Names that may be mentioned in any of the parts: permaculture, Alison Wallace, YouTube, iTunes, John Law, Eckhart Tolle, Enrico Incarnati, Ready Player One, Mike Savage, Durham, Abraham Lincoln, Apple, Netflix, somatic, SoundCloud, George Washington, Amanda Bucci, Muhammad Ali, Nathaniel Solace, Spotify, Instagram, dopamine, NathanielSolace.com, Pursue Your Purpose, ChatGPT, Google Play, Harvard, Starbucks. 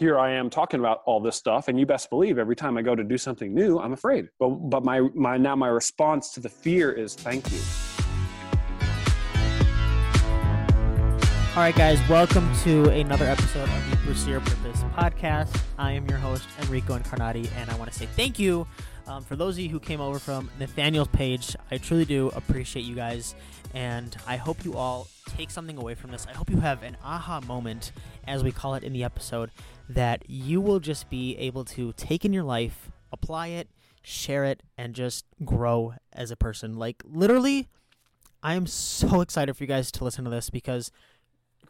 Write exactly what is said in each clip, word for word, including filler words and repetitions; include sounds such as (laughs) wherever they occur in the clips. here I am talking about all this stuff, and you best believe every time I go to do something new, I'm afraid. But, but my, my, now my response to the fear is thank you. All right, guys, welcome to another episode of the Pursue Your Purpose podcast. I am your host, Enrico Incarnati, and I want to say thank you um, for those of you who came over from Nathaniel's page. I truly do appreciate you guys, and I hope you all take something away from this. I hope you have an aha moment, as we call it in the episode, that you will just be able to take in your life, apply it, share it, and just grow as a person. Like, literally, I am so excited for you guys to listen to this because...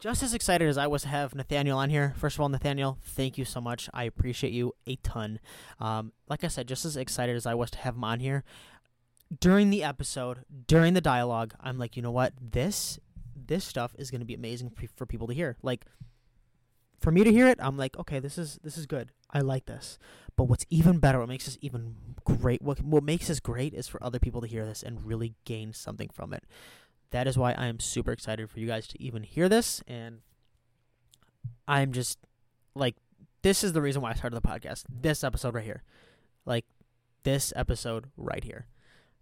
just as excited as I was to have Nathaniel on here. First of all, Nathaniel, thank you so much. I appreciate you a ton. Um, like I said, just as excited as I was to have him on here, during the episode, during the dialogue, I'm like, you know what? This this stuff is going to be amazing for, for people to hear. Like, for me to hear it, I'm like, okay, this is this is good. I like this. But what's even better, what makes this even great, what what makes this great is for other people to hear this and really gain something from it. That is why I am super excited for you guys to even hear this, and I'm just, like, this is the reason why I started the podcast, this episode right here, like, this episode right here.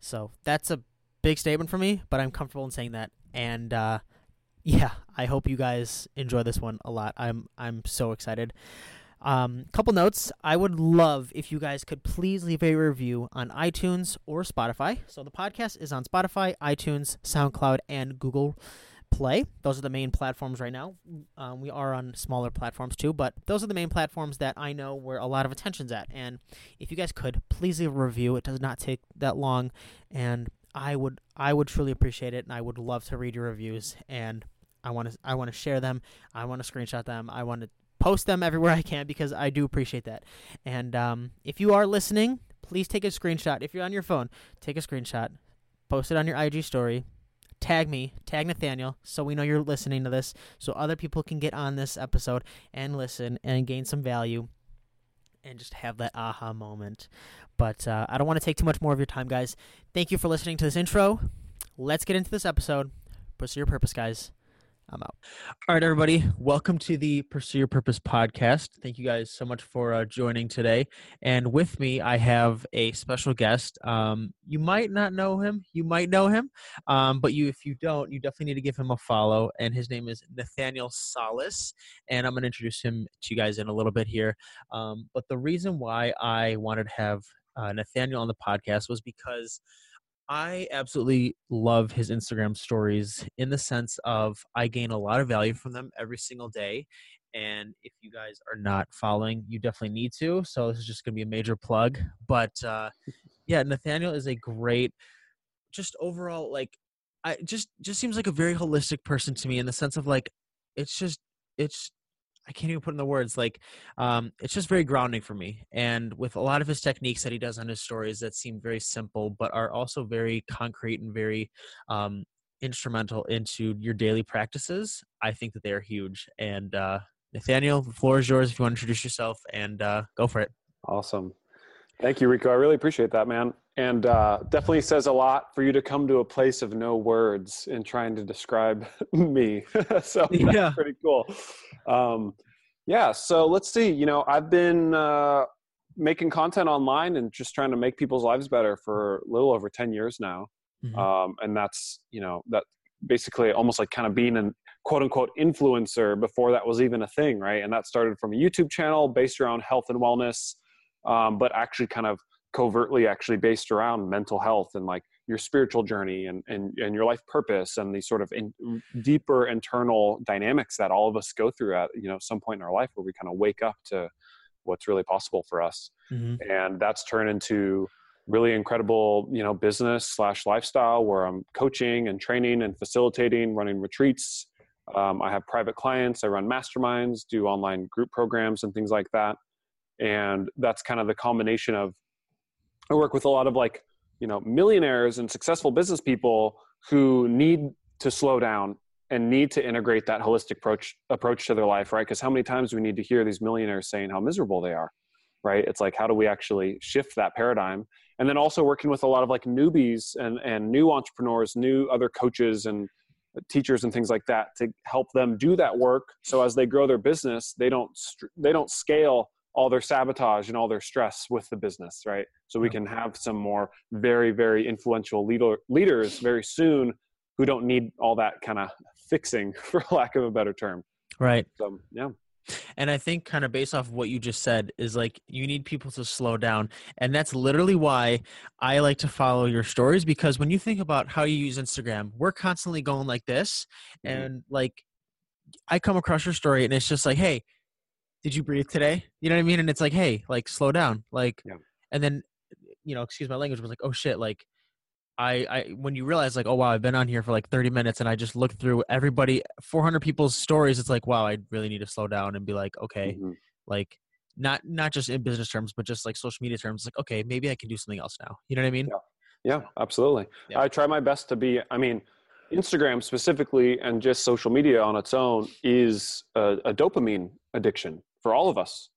So that's a big statement for me, but I'm comfortable in saying that, and uh, yeah, I hope you guys enjoy this one a lot. I'm I'm so excited. Um, couple notes. I would love if you guys could please leave a review on iTunes or Spotify. So the podcast is on Spotify, iTunes, SoundCloud, and Google Play. Those are the main platforms right now. Um, we are on smaller platforms too, but those are the main platforms that I know where a lot of attention's at. And if you guys could, please leave a review. It does not take that long, and I would I would truly appreciate it, and I would love to read your reviews, and I want to I want to share them. I want to screenshot them. I want to post them everywhere I can because I do appreciate that. And um, if you are listening, please take a screenshot. If you're on your phone, take a screenshot. Post it on your I G story. Tag me. Tag Nathaniel so we know you're listening to this, so other people can get on this episode and listen and gain some value and just have that aha moment. But uh, I don't want to take too much more of your time, guys. Thank you for listening to this intro. Let's get into this episode. Pursue your purpose, guys. I'm out. All right, everybody. Welcome to the Pursue Your Purpose podcast. Thank you guys so much for uh, joining today. And with me, I have a special guest. Um, you might not know him. You might know him. Um, but you, if you don't, you definitely need to give him a follow. And his name is Nathaniel Solace. And I'm going to introduce him to you guys in a little bit here. Um, but the reason why I wanted to have uh, Nathaniel on the podcast was because I absolutely love his Instagram stories in the sense of I gain a lot of value from them every single day. And if you guys are not following, you definitely need to. So this is just going to be a major plug. But uh, yeah, Nathaniel is a great, just overall, like, I just, just seems like a very holistic person to me in the sense of like, it's just, it's, I can't even put in the words, like, um, it's just very grounding for me. And with a lot of his techniques that he does on his stories that seem very simple, but are also very concrete and very um, instrumental into your daily practices, I think that they are huge. And uh, Nathaniel, the floor is yours if you want to introduce yourself and uh, go for it. Awesome. Thank you, Rico. I really appreciate that, man. And uh, definitely says a lot for you to come to a place of no words in trying to describe me. So that's yeah. pretty cool. Um, yeah. So let's see, you know, I've been uh, making content online and just trying to make people's lives better for a little over ten years now. Mm-hmm. Um, and that's, you know, that basically almost like kind of being an quote unquote influencer before that was even a thing. Right. And that started from a YouTube channel based around health and wellness, um, but actually kind of covertly actually based around mental health and like your spiritual journey and, and, and your life purpose and these sort of in, deeper internal dynamics that all of us go through at, you know, some point in our life where we kind of wake up to what's really possible for us. Mm-hmm. And that's turned into really incredible, you know, business slash lifestyle where I'm coaching and training and facilitating, running retreats. Um, I have private clients, I run masterminds, do online group programs and things like that. And that's kind of the combination of, I work with a lot of like, you know, millionaires and successful business people who need to slow down and need to integrate that holistic approach approach to their life, right? Because how many times do we need to hear these millionaires saying how miserable they are, right? It's like, how do we actually shift that paradigm? And then also working with a lot of like newbies and, and new entrepreneurs, new other coaches and teachers and things like that to help them do that work. So as they grow their business, they don't, they don't scale all their sabotage and all their stress with the business, right? So we can have some more very, very influential leader, leaders very soon who don't need all that kind of fixing, for lack of a better term. Right. So, yeah. And I think kind of based off of what you just said is like, you need people to slow down. And that's literally why I like to follow your stories, because when you think about how you use Instagram, we're constantly going like this. Mm-hmm. And like, I come across your story and it's just like, hey, did you breathe today? You know what I mean? And it's like, hey, like slow down. Like, yeah. And then, you know, excuse my language, was like, oh shit. Like I, I, when you realize like, oh wow, I've been on here for like thirty minutes and I just looked through everybody, four hundred people's stories. It's like, wow, I really need to slow down and be like, okay, mm-hmm. like not, not just in business terms, but just like social media terms. Like, okay, maybe I can do something else now. You know what I mean? Yeah, yeah, absolutely. Yeah. I try my best to be, I mean, Instagram specifically and just social media on its own is a, a dopamine addiction for all of us.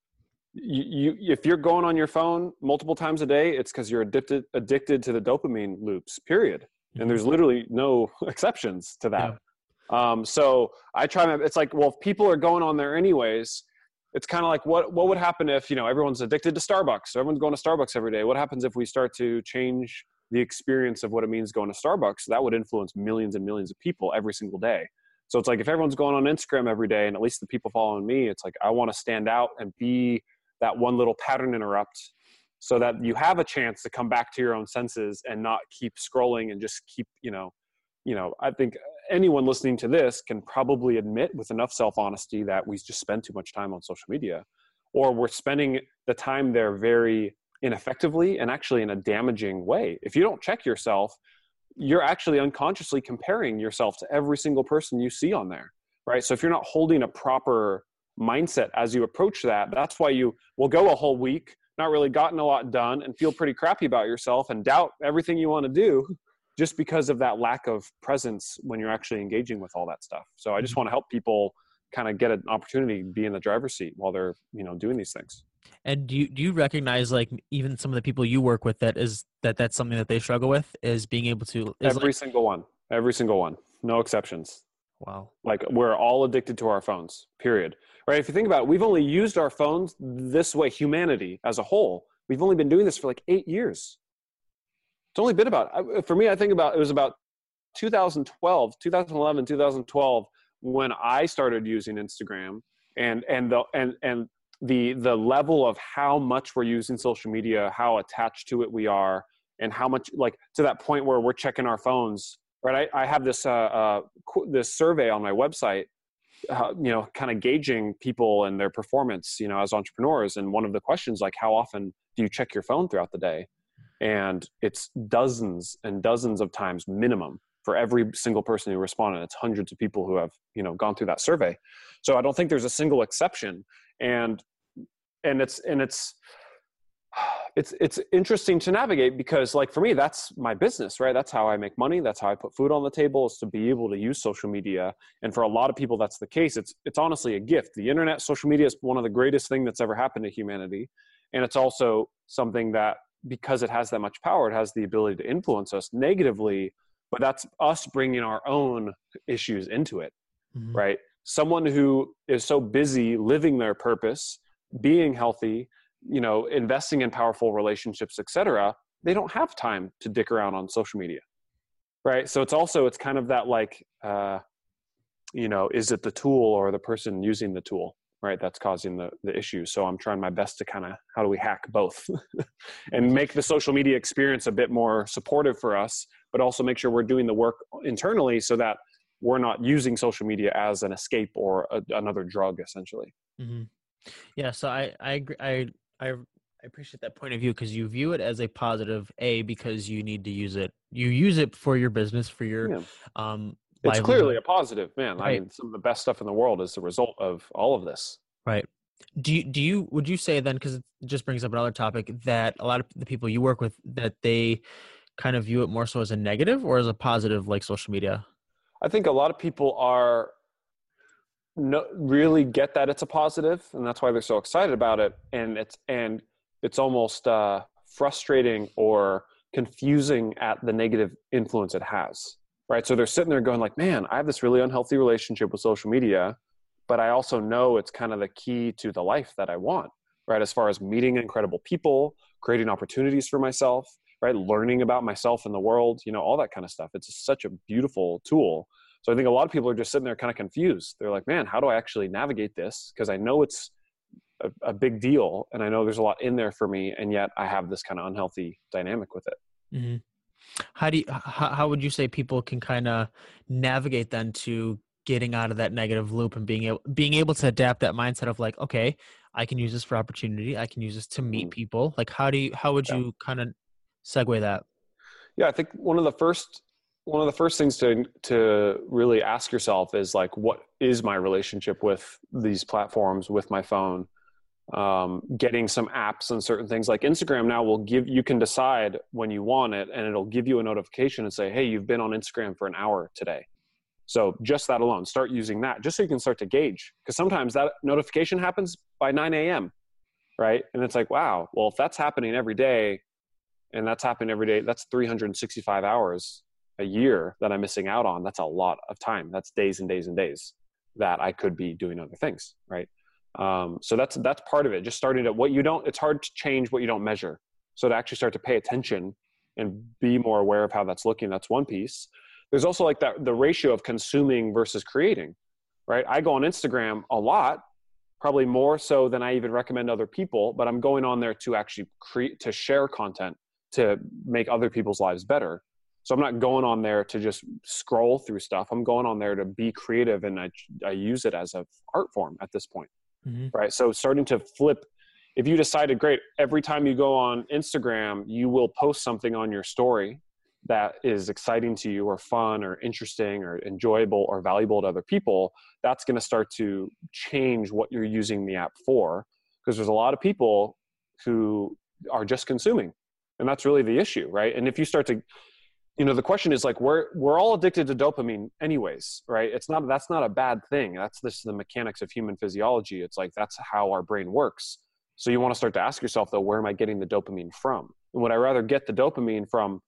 You, you, if you're going on your phone multiple times a day, it's because you're addicted addicted to the dopamine loops, period. And there's literally no exceptions to that. Yeah. Um, so I try to, it's like, well, if people are going on there anyways, it's kind of like, what, what would happen if, you know, everyone's addicted to Starbucks, everyone's going to Starbucks every day. What happens if we start to change the experience of what it means going to Starbucks? That would influence millions and millions of people every single day. So it's like, if everyone's going on Instagram every day, and at least the people following me, it's like, I want to stand out and be that one little pattern interrupt so that you have a chance to come back to your own senses and not keep scrolling and just keep, you know, you know, I think anyone listening to this can probably admit with enough self-honesty that we just spend too much time on social media, or we're spending the time there very ineffectively and actually in a damaging way. If you don't check yourself, you're actually unconsciously comparing yourself to every single person you see on there, right? So if you're not holding a proper mindset as you approach that, that's why you will go a whole week, not really gotten a lot done, and feel pretty crappy about yourself and doubt everything you want to do, just because of that lack of presence when you're actually engaging with all that stuff. So I just want to help people kind of get an opportunity to be in the driver's seat while they're, you know, doing these things. And do you, do you recognize like even some of the people you work with that is that that's something that they struggle with, is being able to is every like, single one, every single one, no exceptions. Wow. Like we're all addicted to our phones, period. Right? If you think about it, we've only used our phones this way, humanity as a whole. We've only been doing this for like eight years. It's only been about, for me, I think about, it was about twenty twelve, twenty eleven, twenty twelve, when I started using Instagram, and, and the, and, and the, the level of how much we're using social media, how attached to it we are, and how much, like to that point where we're checking our phones, right? I, I have this, uh, uh, this survey on my website, Uh, you know, kind of gauging people and their performance, you know, as entrepreneurs. And one of the questions, like, how often do you check your phone throughout the day? And it's dozens and dozens of times minimum for every single person who responded. It's hundreds of people who have, you know, gone through that survey. So I don't think there's a single exception. And, and it's, and it's, it's, it's interesting to navigate, because like for me, that's my business, right? That's how I make money. That's how I put food on the table, is to be able to use social media. And for a lot of people, that's the case. It's, it's honestly a gift. The internet, social media is one of the greatest things that's ever happened to humanity. And it's also something that, because it has that much power, it has the ability to influence us negatively, but that's us bringing our own issues into it, mm-hmm. right? Someone who is so busy living their purpose, being healthy, you know, investing in powerful relationships, et cetera, they don't have time to dick around on social media. Right. So it's also, it's kind of that like, uh, you know, is it the tool or the person using the tool, right? That's causing the, the issue. So I'm trying my best to kind of, how do we hack both and make the social media experience a bit more supportive for us, but also make sure we're doing the work internally so that we're not using social media as an escape or a, another drug essentially. Mm-hmm. Yeah. So I, I agree. I, I appreciate that point of view, because you view it as a positive, A, because you need to use it. You use it for your business, for your yeah. um It's livelihood. Clearly a positive, man. Right. I mean, some of the best stuff in the world is the result of all of this. Right. Do you, do you, would you say then, because it just brings up another topic, that a lot of the people you work with, that they kind of view it more so as a negative or as a positive, like social media? I think a lot of people are no really get that it's a positive, and that's why they're so excited about it. And it's, and it's almost uh, frustrating or confusing at the negative influence it has, right? So they're sitting there going like, man, I have this really unhealthy relationship with social media, but I also know it's kind of the key to the life that I want, right? As far as meeting incredible people, creating opportunities for myself, right? Learning about myself and the world, you know, all that kind of stuff. It's such a beautiful tool. So I think a lot of people are just sitting there kind of confused. They're like, man, how do I actually navigate this? Because I know it's a, a big deal and I know there's a lot in there for me. And yet I have this kind of unhealthy dynamic with it. Mm-hmm. How do you, how, how would you say people can kind of navigate then to getting out of that negative loop and being able, being able to adapt that mindset of like, okay, I can use this for opportunity. I can use this to meet people. Like, how do you, how would yeah. you kind of segue that? Yeah. I think one of the first, one of the first things to, to really ask yourself is like, what is my relationship with these platforms, with my phone? Um, getting some apps and certain things like Instagram now will give, you can decide when you want it and it'll give you a notification and say, hey, you've been on Instagram for an hour today. So just that alone, start using that just so you can start to gauge. Because sometimes that notification happens by nine a.m. right? And it's like, wow, well, if that's happening every day and that's happening every day, that's three hundred sixty-five hours a year that I'm missing out on. That's a lot of time. That's days and days and days that I could be doing other things, right? Um, so that's, that's part of it. Just starting at what you don't, it's hard to change what you don't measure. So to actually start to pay attention and be more aware of how that's looking, that's one piece. There's also like that, the ratio of consuming versus creating, right? I go on Instagram a lot, probably more so than I even recommend other people, but I'm going on there to actually create, to share content, to make other people's lives better. So I'm not going on there to just scroll through stuff. I'm going on there to be creative. And I, I use it as an art form at this point. Mm-hmm. Right. So starting to flip, if you decided, great, every time you go on Instagram, you will post something on your story that is exciting to you or fun or interesting or enjoyable or valuable to other people, that's going to start to change what you're using the app for. Because there's a lot of people who are just consuming. And that's really the issue. Right. And if you start to, you know, the question is like, we're, we're all addicted to dopamine anyways, right? It's not, that's not a bad thing. That's just the mechanics of human physiology. It's like, that's how our brain works. So you want to start to ask yourself though, where am I getting the dopamine from? And would I rather get the dopamine from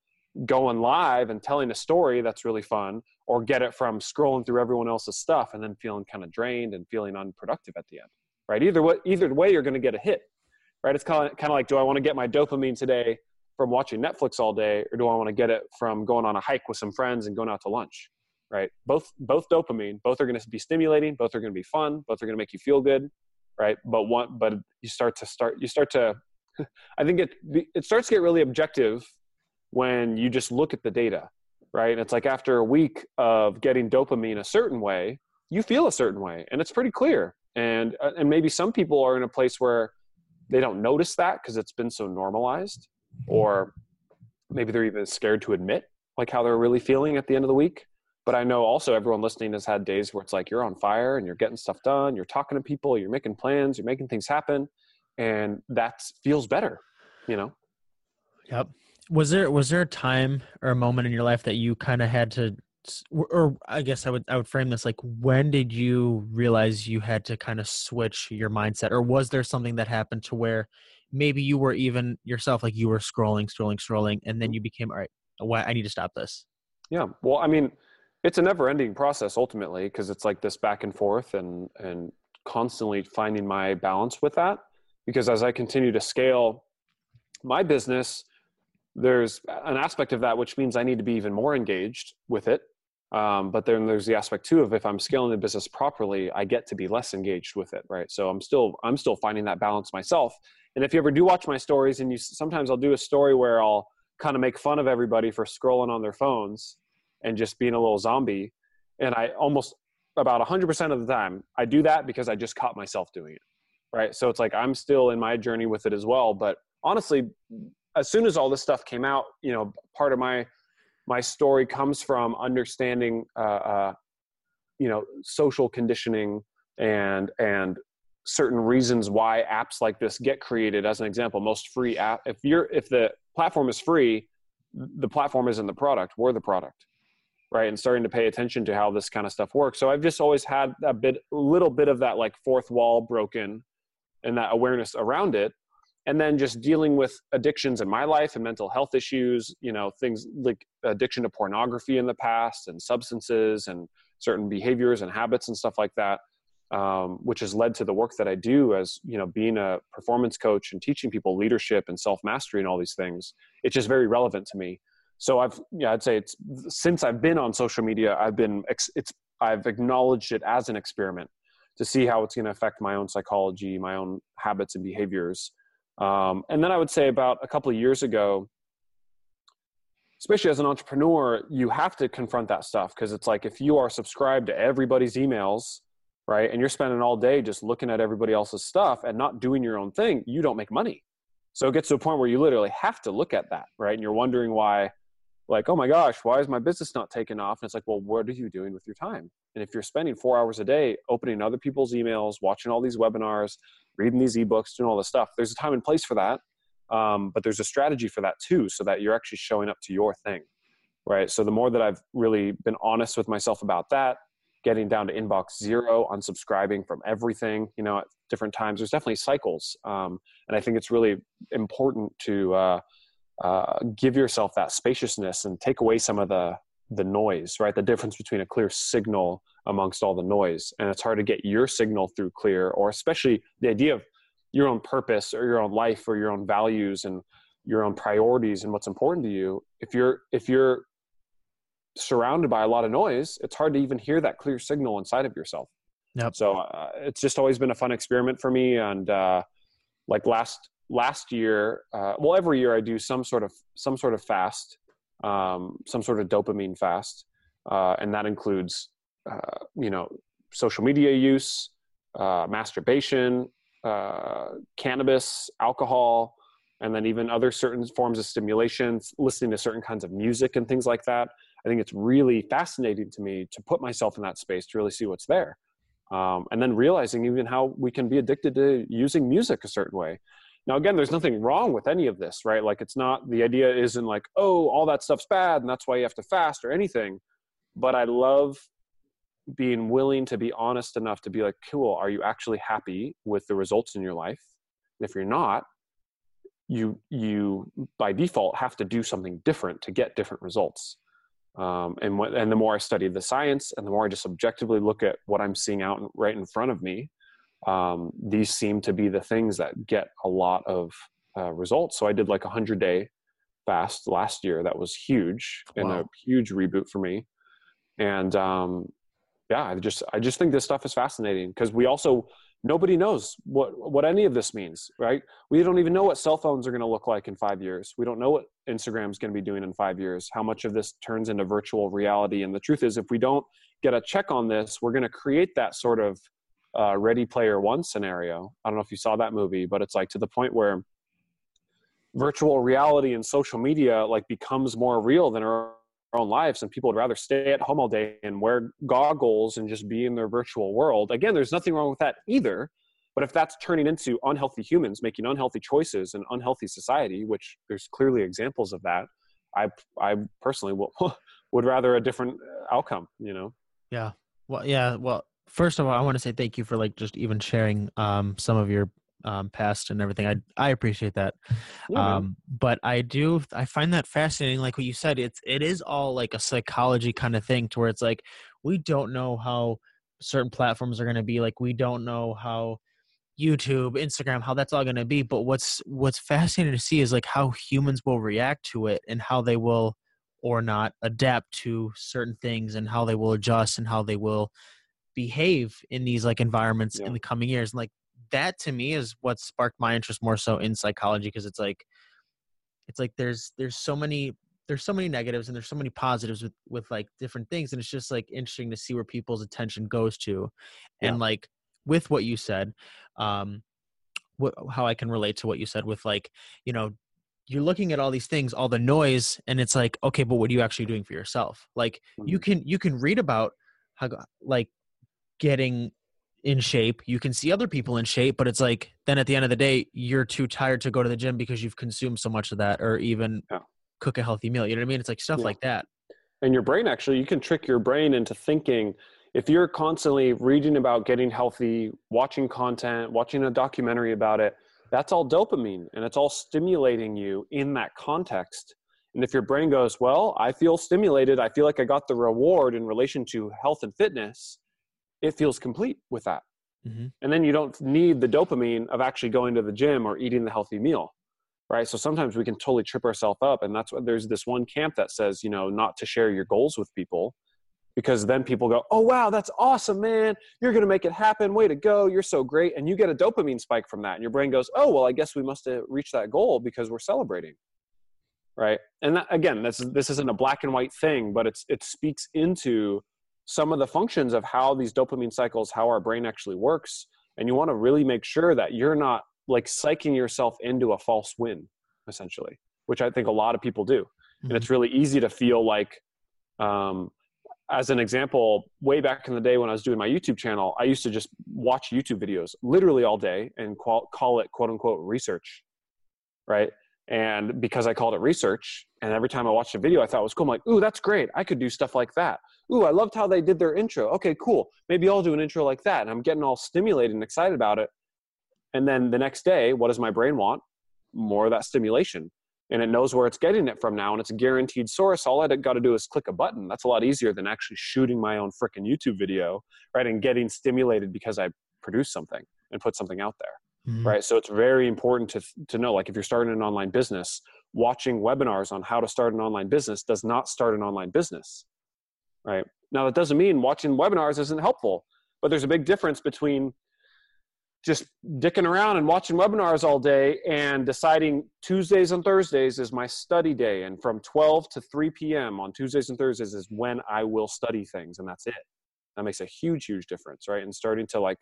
going live and telling a story that's really fun, or get it from scrolling through everyone else's stuff and then feeling kind of drained and feeling unproductive at the end, right? Either way, either way, you're going to get a hit, right? It's kind of, kind of like, do I want to get my dopamine today from watching Netflix all day, or do I want to get it from going on a hike with some friends and going out to lunch, right? Both, both dopamine, both are going to be stimulating. Both are going to be fun. Both are going to make you feel good. Right. But one, but you start to start, you start to, I think it, it starts to get really objective when you just look at the data, right? And it's like after a week of getting dopamine a certain way, you feel a certain way and it's pretty clear. And, and maybe some people are in a place where they don't notice that because it's been so normalized. Or maybe they're even scared to admit like how they're really feeling at the end of the week. But I know also everyone listening has had days where it's like, you're on fire and you're getting stuff done. You're talking to people, you're making plans, you're making things happen. And that feels better, you know? Yep. Was there, was there a time or a moment in your life that you kind of had to, or I guess I would, I would frame this like, when did you realize you had to kind of switch your mindset? Or was there something that happened to where maybe you were even yourself, like you were scrolling, scrolling, scrolling, and then you became, all right, why, I need to stop this. Yeah. Well, I mean, it's a never ending process ultimately, because it's like this back and forth and, and constantly finding my balance with that. Because as I continue to scale my business, there's an aspect of that, which means I need to be even more engaged with it. Um, but then there's the aspect too of if I'm scaling the business properly, I get to be less engaged with it, right? So I'm still I'm still finding that balance myself. And if you ever do watch my stories, and you sometimes I'll do a story where I'll kind of make fun of everybody for scrolling on their phones and just being a little zombie. And I almost about one hundred percent of the time I do that because I just caught myself doing it, right? So it's like I'm still in my journey with it as well. But honestly, as soon as all this stuff came out, you know, part of my My story comes from understanding, uh, uh, you know, social conditioning and and certain reasons why apps like this get created. As an example, most free app, if you're if the platform is free, the platform isn't the product; we're the product, right? And starting to pay attention to how this kind of stuff works. So I've just always had a bit, a little bit of that like fourth wall broken, and that awareness around it. And then just dealing with addictions in my life and mental health issues, you know, things like addiction to pornography in the past and substances and certain behaviors and habits and stuff like that, um, which has led to the work that I do as, you know, being a performance coach and teaching people leadership and self-mastery and all these things. It's just very relevant to me. So I've, yeah, I'd say it's since I've been on social media, I've been, it's, I've acknowledged it as an experiment to see how it's going to affect my own psychology, my own habits and behaviors. Um, and then I would say about a couple of years ago, especially as an entrepreneur, you have to confront that stuff. Cause it's like, if you are subscribed to everybody's emails, right, and you're spending all day just looking at everybody else's stuff and not doing your own thing, you don't make money. So it gets to a point where you literally have to look at that, right? And you're wondering why, like, oh my gosh, why is my business not taking off? And it's like, well, what are you doing with your time? And if you're spending four hours a day opening other people's emails, watching all these webinars, reading these ebooks, doing all this stuff, there's a time and place for that. Um, but there's a strategy for that too, so that you're actually showing up to your thing, right? So the more that I've really been honest with myself about that, getting down to inbox zero, unsubscribing from everything, you know, at different times, there's definitely cycles. Um, and I think it's really important to uh, uh, give yourself that spaciousness and take away some of the the noise, right? The difference between a clear signal amongst all the noise. And it's hard to get your signal through clear, or especially the idea of your own purpose or your own life or your own values and your own priorities and what's important to you. If you're, if you're surrounded by a lot of noise, it's hard to even hear that clear signal inside of yourself. Yep. So uh, it's just always been a fun experiment for me. And uh, like last, last year, uh, well, every year I do some sort of, some sort of fast, um, some sort of dopamine fast. Uh, and that includes, uh, you know, social media use, uh, masturbation, uh, cannabis, alcohol, and then even other certain forms of stimulation, listening to certain kinds of music and things like that. I think it's really fascinating to me to put myself in that space to really see what's there. Um, and then realizing even how we can be addicted to using music a certain way. Now, again, there's nothing wrong with any of this, right? Like it's not, the idea isn't like, oh, all that stuff's bad and that's why you have to fast or anything. But I love being willing to be honest enough to be like, cool, are you actually happy with the results in your life? And if you're not, you, you by default have to do something different to get different results. Um, and, what, and the more I study the science and the more I just objectively look at what I'm seeing out right in front of me, um, these seem to be the things that get a lot of uh, results. So I did like a hundred day fast last year. That was huge. Wow. And a huge reboot for me. And um, yeah, I just, I just think this stuff is fascinating because we also, nobody knows what, what any of this means, right? We don't even know what cell phones are going to look like in five years. We don't know what Instagram is going to be doing in five years, how much of this turns into virtual reality. And the truth is, if we don't get a check on this, we're going to create that sort of uh, Ready Player One scenario. I don't know if you saw that movie, but it's like to the point where virtual reality and social media like becomes more real than our own lives, and people would rather stay at home all day and wear goggles and just be in their virtual world. Again, there's nothing wrong with that either, but if that's turning into unhealthy humans making unhealthy choices and unhealthy society, which there's clearly examples of that, I I personally will, would rather a different outcome, you know? Yeah. Well, yeah. Well, first of all, I want to say thank you for like just even sharing um, some of your um, past and everything. I, I appreciate that. Yeah, um, but I do, I find that fascinating. Like what you said, it's, it is all like a psychology kind of thing to where it's like, we don't know how certain platforms are going to be. Like, we don't know how YouTube, Instagram, how that's all going to be. But what's, what's fascinating to see is like how humans will react to it and how they will or not adapt to certain things and how they will adjust and how they will behave in these like environments yeah. in the coming years. And like, that to me is what sparked my interest more so in psychology. Cause it's like, it's like, there's, there's so many, there's so many negatives and there's so many positives with, with like different things. And it's just like interesting to see where people's attention goes to. Yeah. And like with what you said, um, what, how I can relate to what you said with like, you know, you're looking at all these things, all the noise, and it's like, okay, but what are you actually doing for yourself? Like mm-hmm. you can, you can read about how like getting in shape, you can see other people in shape, but it's like, then at the end of the day, you're too tired to go to the gym because you've consumed so much of that, or even yeah. cook a healthy meal. You know what I mean? It's like stuff yeah. like that. And your brain, actually, you can trick your brain into thinking, if you're constantly reading about getting healthy, watching content, watching a documentary about it, that's all dopamine and it's all stimulating you in that context. And if your brain goes, well, I feel stimulated, I feel like I got the reward in relation to health and fitness, it feels complete with that. Mm-hmm. And then you don't need the dopamine of actually going to the gym or eating the healthy meal, right? So sometimes we can totally trip ourselves up. And that's what, there's this one camp that says, you know, not to share your goals with people, because then people go, oh, wow, that's awesome, man. You're going to make it happen. Way to go. You're so great. And you get a dopamine spike from that. And your brain goes, oh, well, I guess we must have reached that goal because we're celebrating, right? And that, again, this, this isn't a black and white thing, but it's it speaks into some of the functions of how these dopamine cycles, how our brain actually works. And you want to really make sure that you're not like psyching yourself into a false win, essentially, which I think a lot of people do. Mm-hmm. And it's really easy to feel like, um, as an example, way back in the day when I was doing my YouTube channel, I used to just watch YouTube videos literally all day and call, call it quote unquote research, right? And because I called it research, and every time I watched a video, I thought it was cool. I'm like, ooh, that's great. I could do stuff like that. Ooh, I loved how they did their intro. Okay, cool. Maybe I'll do an intro like that. And I'm getting all stimulated and excited about it. And then the next day, what does my brain want? More of that stimulation. And it knows where it's getting it from now, and it's a guaranteed source. All I got to do is click a button. That's a lot easier than actually shooting my own freaking YouTube video, right? And getting stimulated because I produced something and put something out there, mm-hmm. right? So it's very important to to know, like if you're starting an online business, watching webinars on how to start an online business does not start an online business, right? Now, that doesn't mean watching webinars isn't helpful, but there's a big difference between just dicking around and watching webinars all day and deciding Tuesdays and Thursdays is my study day. And from twelve to three p.m. on Tuesdays and Thursdays is when I will study things. And that's it. That makes a huge, huge difference, right? And starting to like,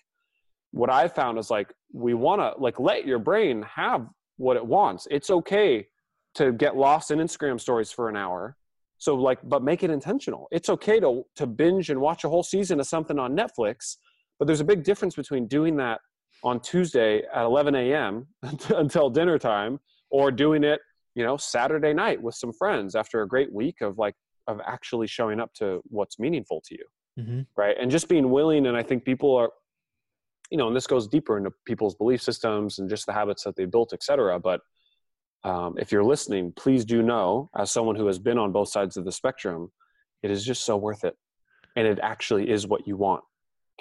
what I found is like, we want to like, let your brain have what it wants. It's okay to get lost in Instagram stories for an hour. So like, but make it intentional. It's okay to, to binge and watch a whole season of something on Netflix, but there's a big difference between doing that on Tuesday at eleven a.m. until dinner time, or doing it, you know, Saturday night with some friends after a great week of like, of actually showing up to what's meaningful to you. Mm-hmm. Right. And just being willing. And I think people are, you know, and this goes deeper into people's belief systems and just the habits that they built, et cetera. But um, if you're listening, please do know, as someone who has been on both sides of the spectrum, it is just so worth it. And it actually is what you want.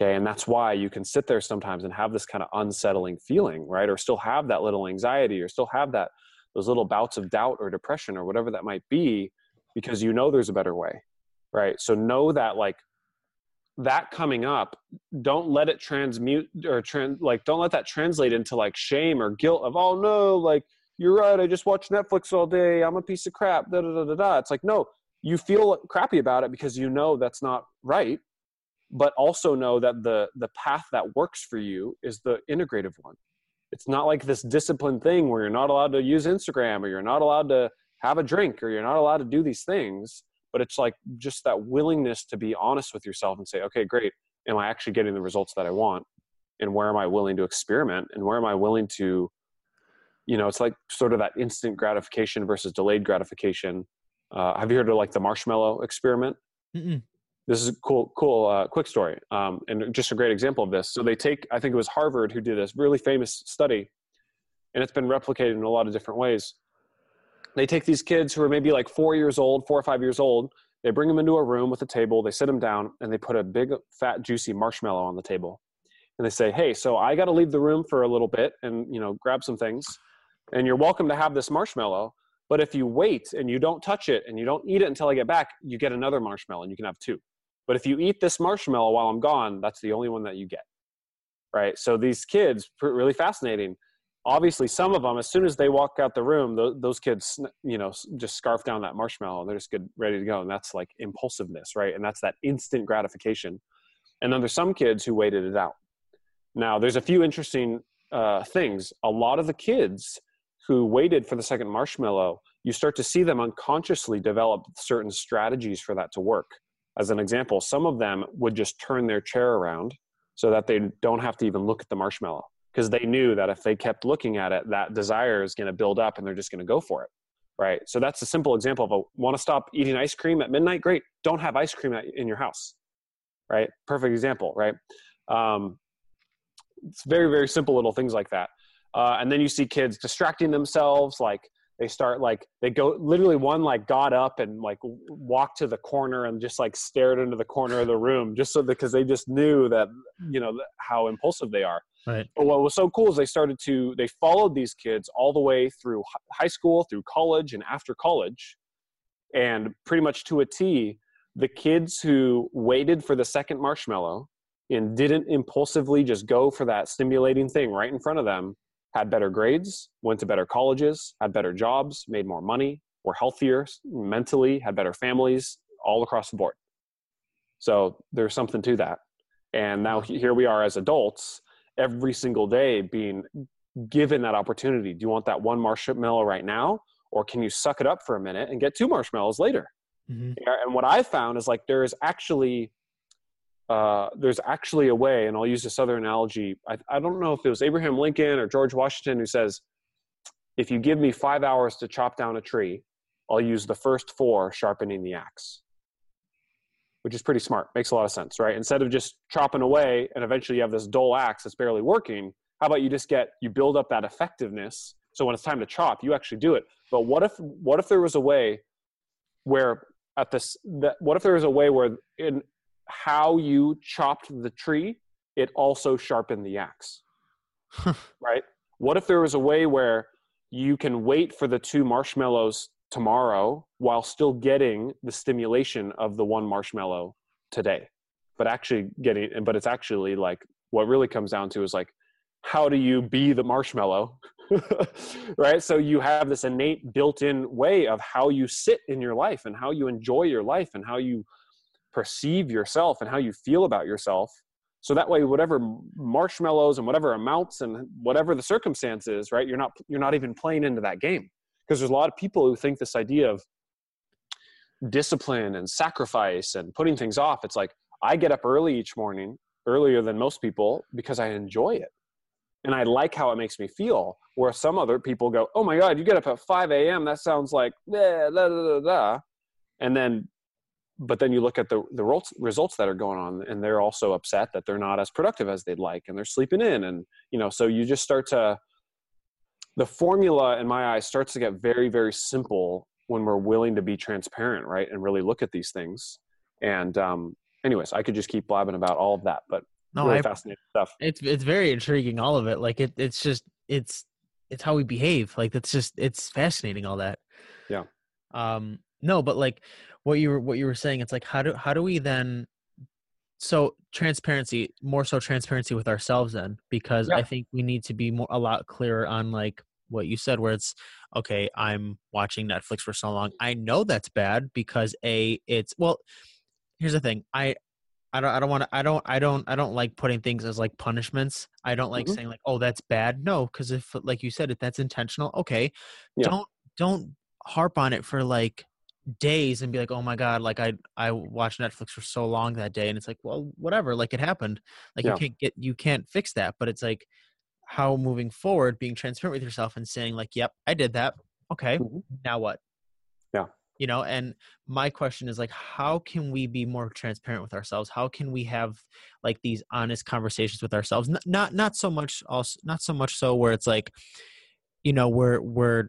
Okay. And that's why you can sit there sometimes and have this kind of unsettling feeling, right? Or still have that little anxiety, or still have that, those little bouts of doubt or depression or whatever that might be, because you know there's a better way, right? So know that like that coming up, don't let it transmute or trans, like, don't let that translate into like shame or guilt of, oh no, like you're right. I just watch Netflix all day. I'm a piece of crap. Da da da da da. It's like, no, you feel crappy about it because you know that's not right. But also know that the the path that works for you is the integrative one. It's not like this disciplined thing where you're not allowed to use Instagram, or you're not allowed to have a drink, or you're not allowed to do these things. But it's like just that willingness to be honest with yourself and say, okay, great. Am I actually getting the results that I want? And where am I willing to experiment? And where am I willing to, you know, it's like sort of that instant gratification versus delayed gratification. Uh, have you heard of like the marshmallow experiment? Mm-mm. This is a cool, cool, uh, quick story. Um, and just a great example of this. So they take, I think it was Harvard who did this really famous study, and it's been replicated in a lot of different ways. They take these kids who are maybe like four years old, four or five years old. They bring them into a room with a table. They sit them down, and they put a big, fat, juicy marshmallow on the table. And they say, hey, so I got to leave the room for a little bit and, you know, grab some things, and you're welcome to have this marshmallow. But if you wait and you don't touch it and you don't eat it until I get back, you get another marshmallow, and you can have two. But if you eat this marshmallow while I'm gone, that's the only one that you get, right? So these kids, really fascinating. Obviously, some of them, as soon as they walk out the room, those, those kids, you know, just scarf down that marshmallow, and they're just good, ready to go. And that's like impulsiveness, right? And that's that instant gratification. And then there's some kids who waited it out. Now, there's a few interesting uh, things. A lot of the kids who waited for the second marshmallow, you start to see them unconsciously develop certain strategies for that to work. As an example, some of them would just turn their chair around so that they don't have to even look at the marshmallow, because they knew that if they kept looking at it, that desire is going to build up and they're just going to go for it, right? So that's a simple example of a want to stop eating ice cream at midnight? Great. Don't have ice cream in your house, right? Perfect example, right? Um, it's very, very simple little things like that. Uh, and then you see kids distracting themselves, like, They start like, they go literally one like got up and like walked to the corner and just like stared into the corner of the room just so that, because they just knew that, you know, how impulsive they are. Right. But what was so cool is they started to, they followed these kids all the way through high school, through college and after college. And pretty much to a T, the kids who waited for the second marshmallow and didn't impulsively just go for that stimulating thing right in front of them had better grades, went to better colleges, had better jobs, made more money, were healthier mentally, had better families, all across the board. So there's something to that. And now here we are as adults, every single day being given that opportunity. Do you want that one marshmallow right now? Or can you suck it up for a minute and get two marshmallows later? Mm-hmm. And what I found is like, there is actually, uh, there's actually a way, and I'll use this other analogy. I, I don't know if it was Abraham Lincoln or George Washington who says, if you give me five hours to chop down a tree, I'll use the first four sharpening the axe, which is pretty smart. Makes a lot of sense, right? Instead of just chopping away and eventually you have this dull axe that's barely working, how about you just get, you build up that effectiveness. So when it's time to chop, you actually do it. But what if, what if there was a way where at this, that, what if there was a way where in how you chopped the tree, it also sharpened the axe, right? What if there was a way where you can wait for the two marshmallows tomorrow while still getting the stimulation of the one marshmallow today, but actually getting, but it's actually like, what really comes down to is like, how do you be the marshmallow? Right? So you have this innate built-in way of how you sit in your life and how you enjoy your life and how you perceive yourself and how you feel about yourself. So that way, whatever marshmallows and whatever amounts and whatever the circumstance is, right? You're not, you're not even playing into that game. Because there's a lot of people who think this idea of discipline and sacrifice and putting things off. It's like, I get up early each morning, earlier than most people, because I enjoy it. And I like how it makes me feel, where some other people go, oh my God, you get up at five a.m. That sounds like, blah, blah, blah, blah. And then, but then you look at the, the results that are going on and they're also upset that they're not as productive as they'd like and they're sleeping in. And, you know, so you just start to, the formula in my eyes starts to get very, very simple when we're willing to be transparent, right? And really look at these things. And um, anyways, I could just keep blabbing about all of that, but No, really I, fascinating stuff. It's it's very intriguing, all of it. Like it, it's just it's it's how we behave. Like that's just it's fascinating, all that. Yeah. Um. No, but like what you were what you were saying, it's like how do how do we then? So transparency, more so transparency with ourselves, then, because yeah. I think we need to be more a lot clearer on like what you said, where it's okay. I'm watching Netflix for so long. I know that's bad because a it's well. Here's the thing. I. I don't I don't want to I don't I don't I don't like putting things as like punishments. I don't like mm-hmm. saying like, oh, that's bad. No, because if like you said, if that's intentional, okay. Yeah. Don't don't harp on it for like days and be like, oh my God, like I I watched Netflix for so long that day. And it's like, well, whatever, like it happened. Like yeah. you can't get you can't fix that. But it's like how moving forward, being transparent with yourself and saying, like, yep, I did that. Okay. Mm-hmm. Now what? Yeah. You know, and my question is like, how can we be more transparent with ourselves? How can we have like these honest conversations with ourselves? Not, not, not so much also, not so much so where it's like, you know, we're, we're,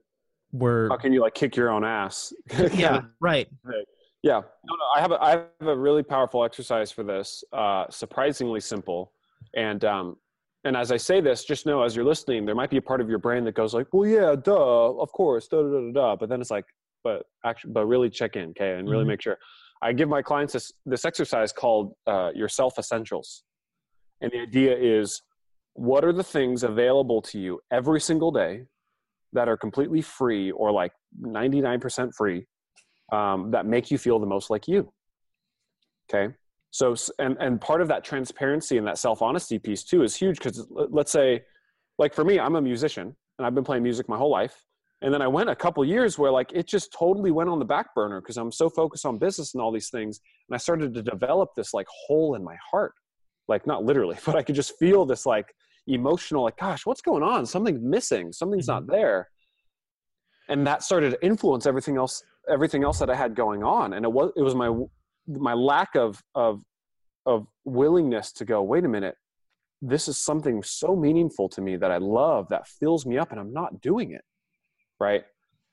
we're, how can you like kick your own ass? Yeah. Right. Right. Yeah. No, no, I have a, I have a really powerful exercise for this, uh, surprisingly simple. And, um, and as I say this, just know, as you're listening, there might be a part of your brain that goes like, well, yeah, duh, of course, duh, duh, duh, duh. But then it's like, but actually, but really check in, okay, and really mm-hmm. make sure. I give my clients this, this exercise called uh, your self essentials. And the idea is, what are the things available to you every single day that are completely free or like ninety-nine percent free um, that make you feel the most like you? Okay. So, and, and part of that transparency and that self honesty piece too is huge, because let's say, like for me, I'm a musician and I've been playing music my whole life. And then I went a couple years where like it just totally went on the back burner because I'm so focused on business and all these things. And I started to develop this like hole in my heart, like not literally, but I could just feel this like emotional, like, gosh, what's going on? Something's missing. Something's not there. And that started to influence everything else, everything else that I had going on. And it was, it was my, my lack of, of, of willingness to go, wait a minute, this is something so meaningful to me that I love, that fills me up, and I'm not doing it. Right.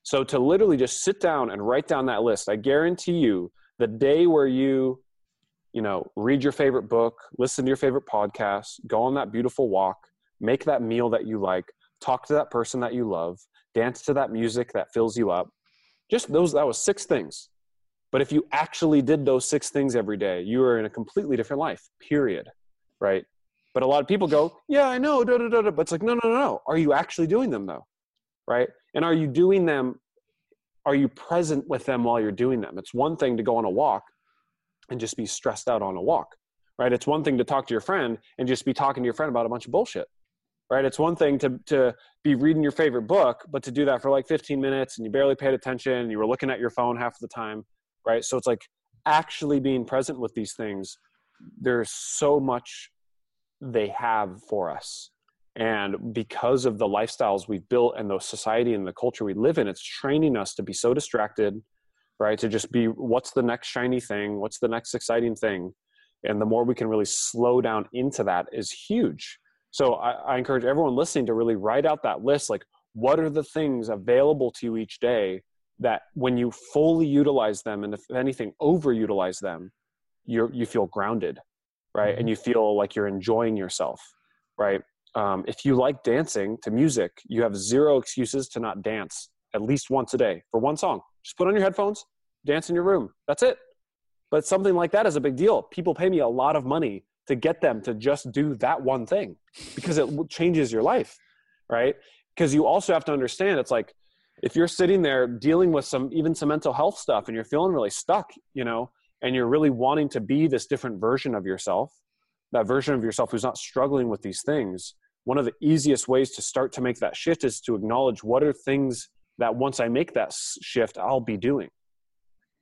So to literally just sit down and write down that list, I guarantee you the day where you, you know, read your favorite book, listen to your favorite podcast, go on that beautiful walk, make that meal that you like, talk to that person that you love, dance to that music that fills you up. Just those, that was six things. But if you actually did those six things every day, you are in a completely different life, period, right? But a lot of people go, yeah, I know, da, da, da, da. But it's like, no, no, no, no. Are you actually doing them though, right? And are you doing them, are you present with them while you're doing them? It's one thing to go on a walk and just be stressed out on a walk, right? It's one thing to talk to your friend and just be talking to your friend about a bunch of bullshit, right? It's one thing to to be reading your favorite book, but to do that for like fifteen minutes and you barely paid attention and you were looking at your phone half of the time, right? So it's like actually being present with these things. There's so much they have for us. And because of the lifestyles we've built and the society and the culture we live in, it's training us to be so distracted, right? To just be, what's the next shiny thing? What's the next exciting thing? And the more we can really slow down into that is huge. So I, I encourage everyone listening to really write out that list. Like, what are the things available to you each day that when you fully utilize them, and if anything, overutilize them, you're, you feel grounded, right? Mm-hmm. And you feel like you're enjoying yourself, right? Um, if you like dancing to music, you have zero excuses to not dance at least once a day for one song. Just put on your headphones, dance in your room. That's it. But something like that is a big deal. People pay me a lot of money to get them to just do that one thing because it changes your life, right? Because you also have to understand, it's like, if you're sitting there dealing with some, even some mental health stuff and you're feeling really stuck, you know, and you're really wanting to be this different version of yourself, that version of yourself who's not struggling with these things, one of the easiest ways to start to make that shift is to acknowledge, what are things that once I make that shift, I'll be doing,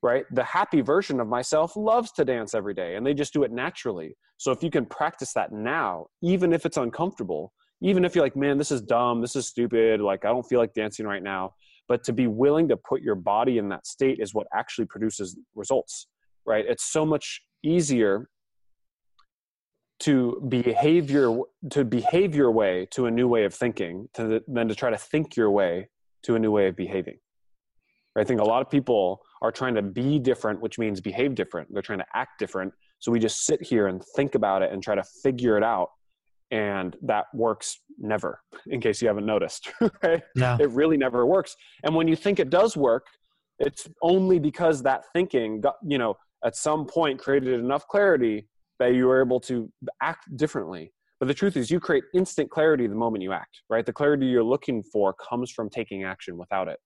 right? The happy version of myself loves to dance every day and they just do it naturally. So if you can practice that now, even if it's uncomfortable, even if you're like, man, this is dumb, this is stupid, like I don't feel like dancing right now, but to be willing to put your body in that state is what actually produces results, right? It's so much easier to behave your, to behave your way to a new way of thinking to the, than to try to think your way to a new way of behaving. I think a lot of people are trying to be different, which means behave different. They're trying to act different. So we just sit here and think about it and try to figure it out. And that works never, in case you haven't noticed, right? No. It really never works. And when you think it does work, it's only because that thinking got, you know, at some point created enough clarity that you were able to act differently. But the truth is, you create instant clarity the moment you act, right? The clarity you're looking for comes from taking action without it,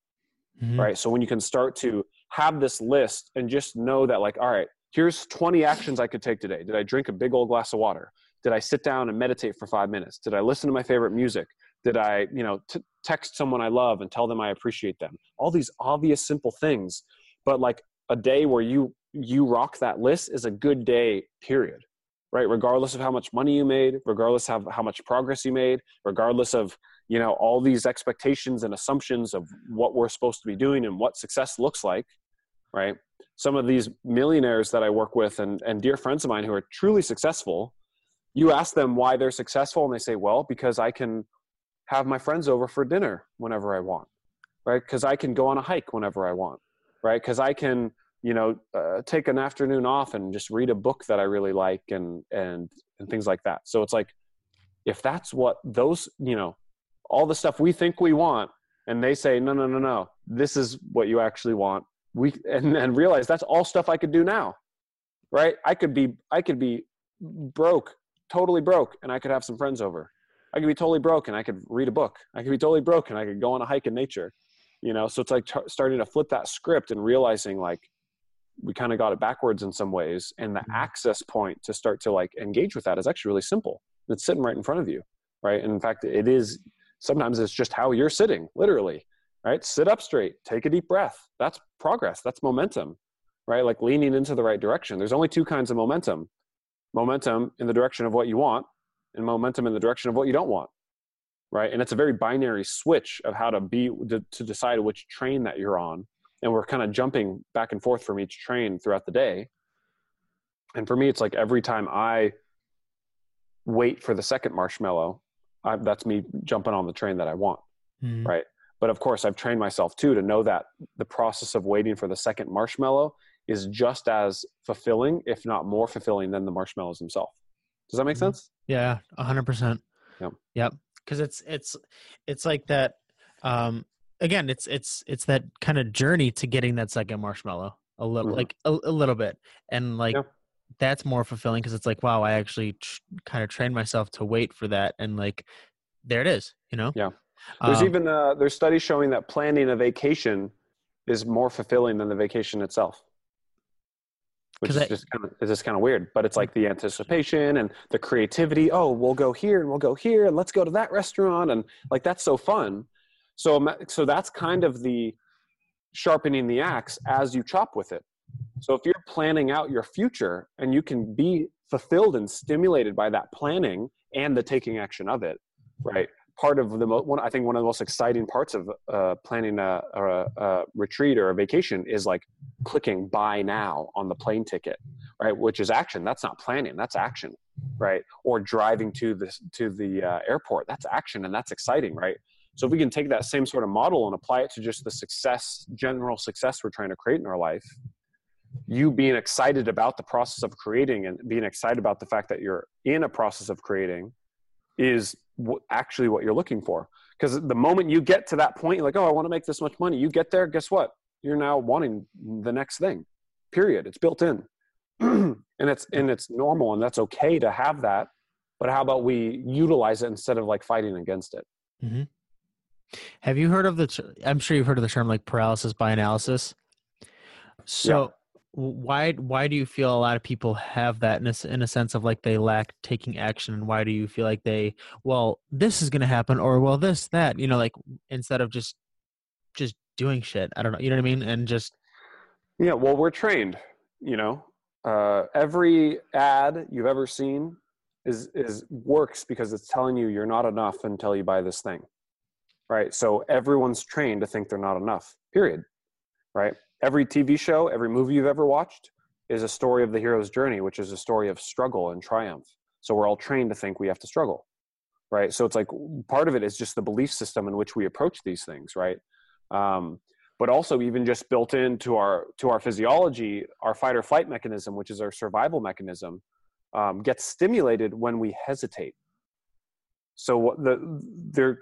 mm-hmm. right? So when you can start to have this list and just know that, like, all right, here's twenty actions I could take today. Did I drink a big old glass of water? Did I sit down and meditate for five minutes? Did I listen to my favorite music? Did I, you know, t- text someone I love and tell them I appreciate them? All these obvious, simple things. But like a day where you you rock that list is a good day, period, right? Regardless of how much money you made, regardless of how much progress you made, regardless of, you know, all these expectations and assumptions of what we're supposed to be doing and what success looks like, right? Some of these millionaires that I work with and, and dear friends of mine who are truly successful, you ask them why they're successful and they say, well, because I can have my friends over for dinner whenever I want, right? Because I can go on a hike whenever I want, right? Because I can, you know, uh, take an afternoon off and just read a book that I really like and, and, and things like that. So it's like, if that's what those, you know, all the stuff we think we want, and they say, no, no, no, no, this is what you actually want. We, and then realize that's all stuff I could do now, right? I could be, I could be broke, totally broke, and I could have some friends over. I could be totally broke and I could read a book. I could be totally broke and I could go on a hike in nature, you know? So it's like t- starting to flip that script and realizing, like, we kind of got it backwards in some ways. And the access point to start to like engage with that is actually really simple. It's sitting right in front of you, right? And in fact, it is, sometimes it's just how you're sitting, literally, right? Sit up straight, take a deep breath. That's progress. That's momentum, right? Like leaning into the right direction. There's only two kinds of momentum. Momentum in the direction of what you want and momentum in the direction of what you don't want, right? And it's a very binary switch of how to be, to decide which train that you're on. And we're kind of jumping back and forth from each train throughout the day. And for me, it's like every time I wait for the second marshmallow, I, that's me jumping on the train that I want, mm. right? But of course, I've trained myself too to know that the process of waiting for the second marshmallow is just as fulfilling, if not more fulfilling, than the marshmallows themselves. Does that make sense? Yeah, a hundred percent. Yep. Yep. Because it's it's it's like that. Um, again, it's it's it's that kind of journey to getting that second marshmallow, a little mm-hmm. like a, a little bit, and like yep. that's more fulfilling because it's like, wow, I actually tr- kind of trained myself to wait for that, and like there it is, you know. Yeah. There's um, even uh, there's studies showing that planning a vacation is more fulfilling than the vacation itself, which is I, just kind of is just kind of weird. But it's like the anticipation and the creativity. Oh, we'll go here and we'll go here and let's go to that restaurant and like that's so fun. So so that's kind of the sharpening the axe as you chop with it. So if you're planning out your future and you can be fulfilled and stimulated by that planning and the taking action of it, right? Part of the most, one, I think one of the most exciting parts of uh, planning a, a, a retreat or a vacation is like clicking buy now on the plane ticket, right? Which is action. That's not planning. That's action, right? Or driving to the to the uh, airport. That's action, and that's exciting, right? So if we can take that same sort of model and apply it to just the success, general success we're trying to create in our life, you being excited about the process of creating and being excited about the fact that you're in a process of creating is actually what you're looking for. Because the moment you get to that point, you're like, oh, I want to make this much money. You get there, guess what? You're now wanting the next thing, period. It's built in. and it's and it's normal, and that's okay to have that. But how about we utilize it instead of like fighting against it? Mm-hmm. Have you heard of the, ter- I'm sure you've heard of the term like paralysis by analysis. So yeah. why why do you feel a lot of people have that in a, in a sense of like they lack taking action? And why do you feel like they, well, this is going to happen or well, this, that, you know, like instead of just, just doing shit, I don't know, you know what I mean? And just. Yeah. Well, we're trained, you know, uh, every ad you've ever seen is, is works because it's telling you you're not enough until you buy this thing. Right. So everyone's trained to think they're not enough, period. Right. Every T V show, every movie you've ever watched is a story of the hero's journey, which is a story of struggle and triumph. So we're all trained to think we have to struggle, right? So it's like part of it is just the belief system in which we approach these things, right? Um, but also even just built into our to our physiology, our fight or flight mechanism, which is our survival mechanism, um, gets stimulated when we hesitate. So the there,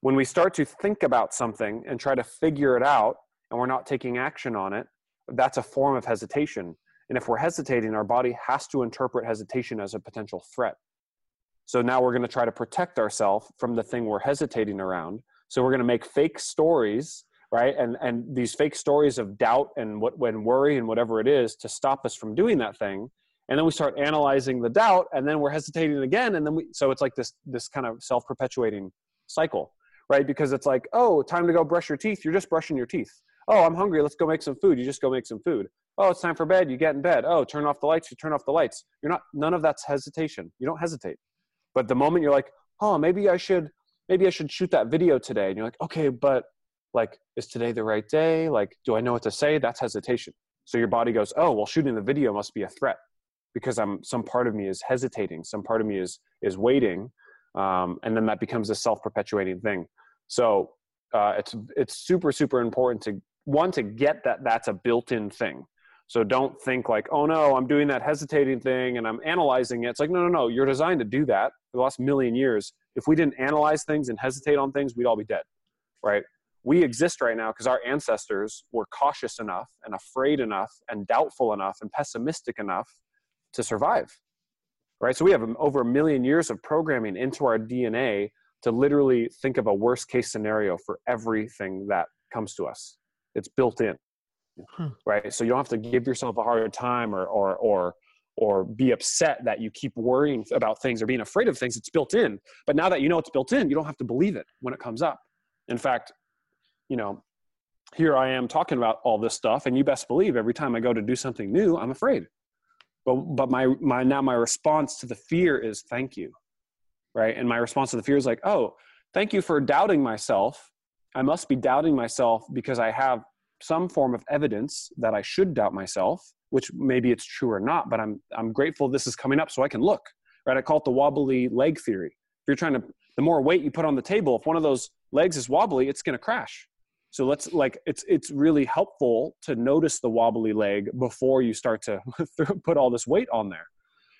when we start to think about something and try to figure it out, and we're not taking action on it, that's a form of hesitation. And if we're hesitating, our body has to interpret hesitation as a potential threat. So now we're going to try to protect ourselves from the thing we're hesitating around. So we're going to make fake stories, right? And and these fake stories of doubt and what when worry and whatever it is to stop us from doing that thing. And then we start analyzing the doubt, and then we're hesitating again. And then we so it's like this this kind of self-perpetuating cycle, right? Because it's like, oh, time to go brush your teeth. You're just brushing your teeth. Oh, I'm hungry. Let's go make some food. You just go make some food. Oh, it's time for bed. You get in bed. Oh, turn off the lights. You turn off the lights. You're not, none of that's hesitation. You don't hesitate. But the moment you're like, oh, maybe I should, maybe I should shoot that video today. And you're like, okay, but like, is today the right day? Like, do I know what to say? That's hesitation. So your body goes, oh, well, shooting the video must be a threat because I'm, some part of me is hesitating. Some part of me is, is waiting. Um, and then that becomes a self-perpetuating thing. So uh, it's, it's super, super important to, one, to get that that's a built-in thing. So don't think like, oh no, I'm doing that hesitating thing and I'm analyzing it. It's like, no, no, no, you're designed to do that for the last million years. If we didn't analyze things and hesitate on things, we'd all be dead, right? We exist right now because our ancestors were cautious enough and afraid enough and doubtful enough and pessimistic enough to survive, right? So we have over a million years of programming into our D N A to literally think of a worst case scenario for everything that comes to us. It's built in, huh. right? So you don't have to give yourself a hard time or, or, or, or be upset that you keep worrying about things or being afraid of things. It's built in. But now that you know it's built in, you don't have to believe it when it comes up. In fact, you know, here I am talking about all this stuff and you best believe every time I go to do something new, I'm afraid. But, but my, my, now my response to the fear is thank you, right? And my response to the fear is like, oh, thank you for doubting myself. I must be doubting myself because I have some form of evidence that I should doubt myself, which maybe it's true or not, but I'm I'm grateful this is coming up so I can look, right? I call it the wobbly leg theory. If you're trying to, the more weight you put on the table, if one of those legs is wobbly, it's going to crash. So let's like, it's, it's really helpful to notice the wobbly leg before you start to put all this weight on there.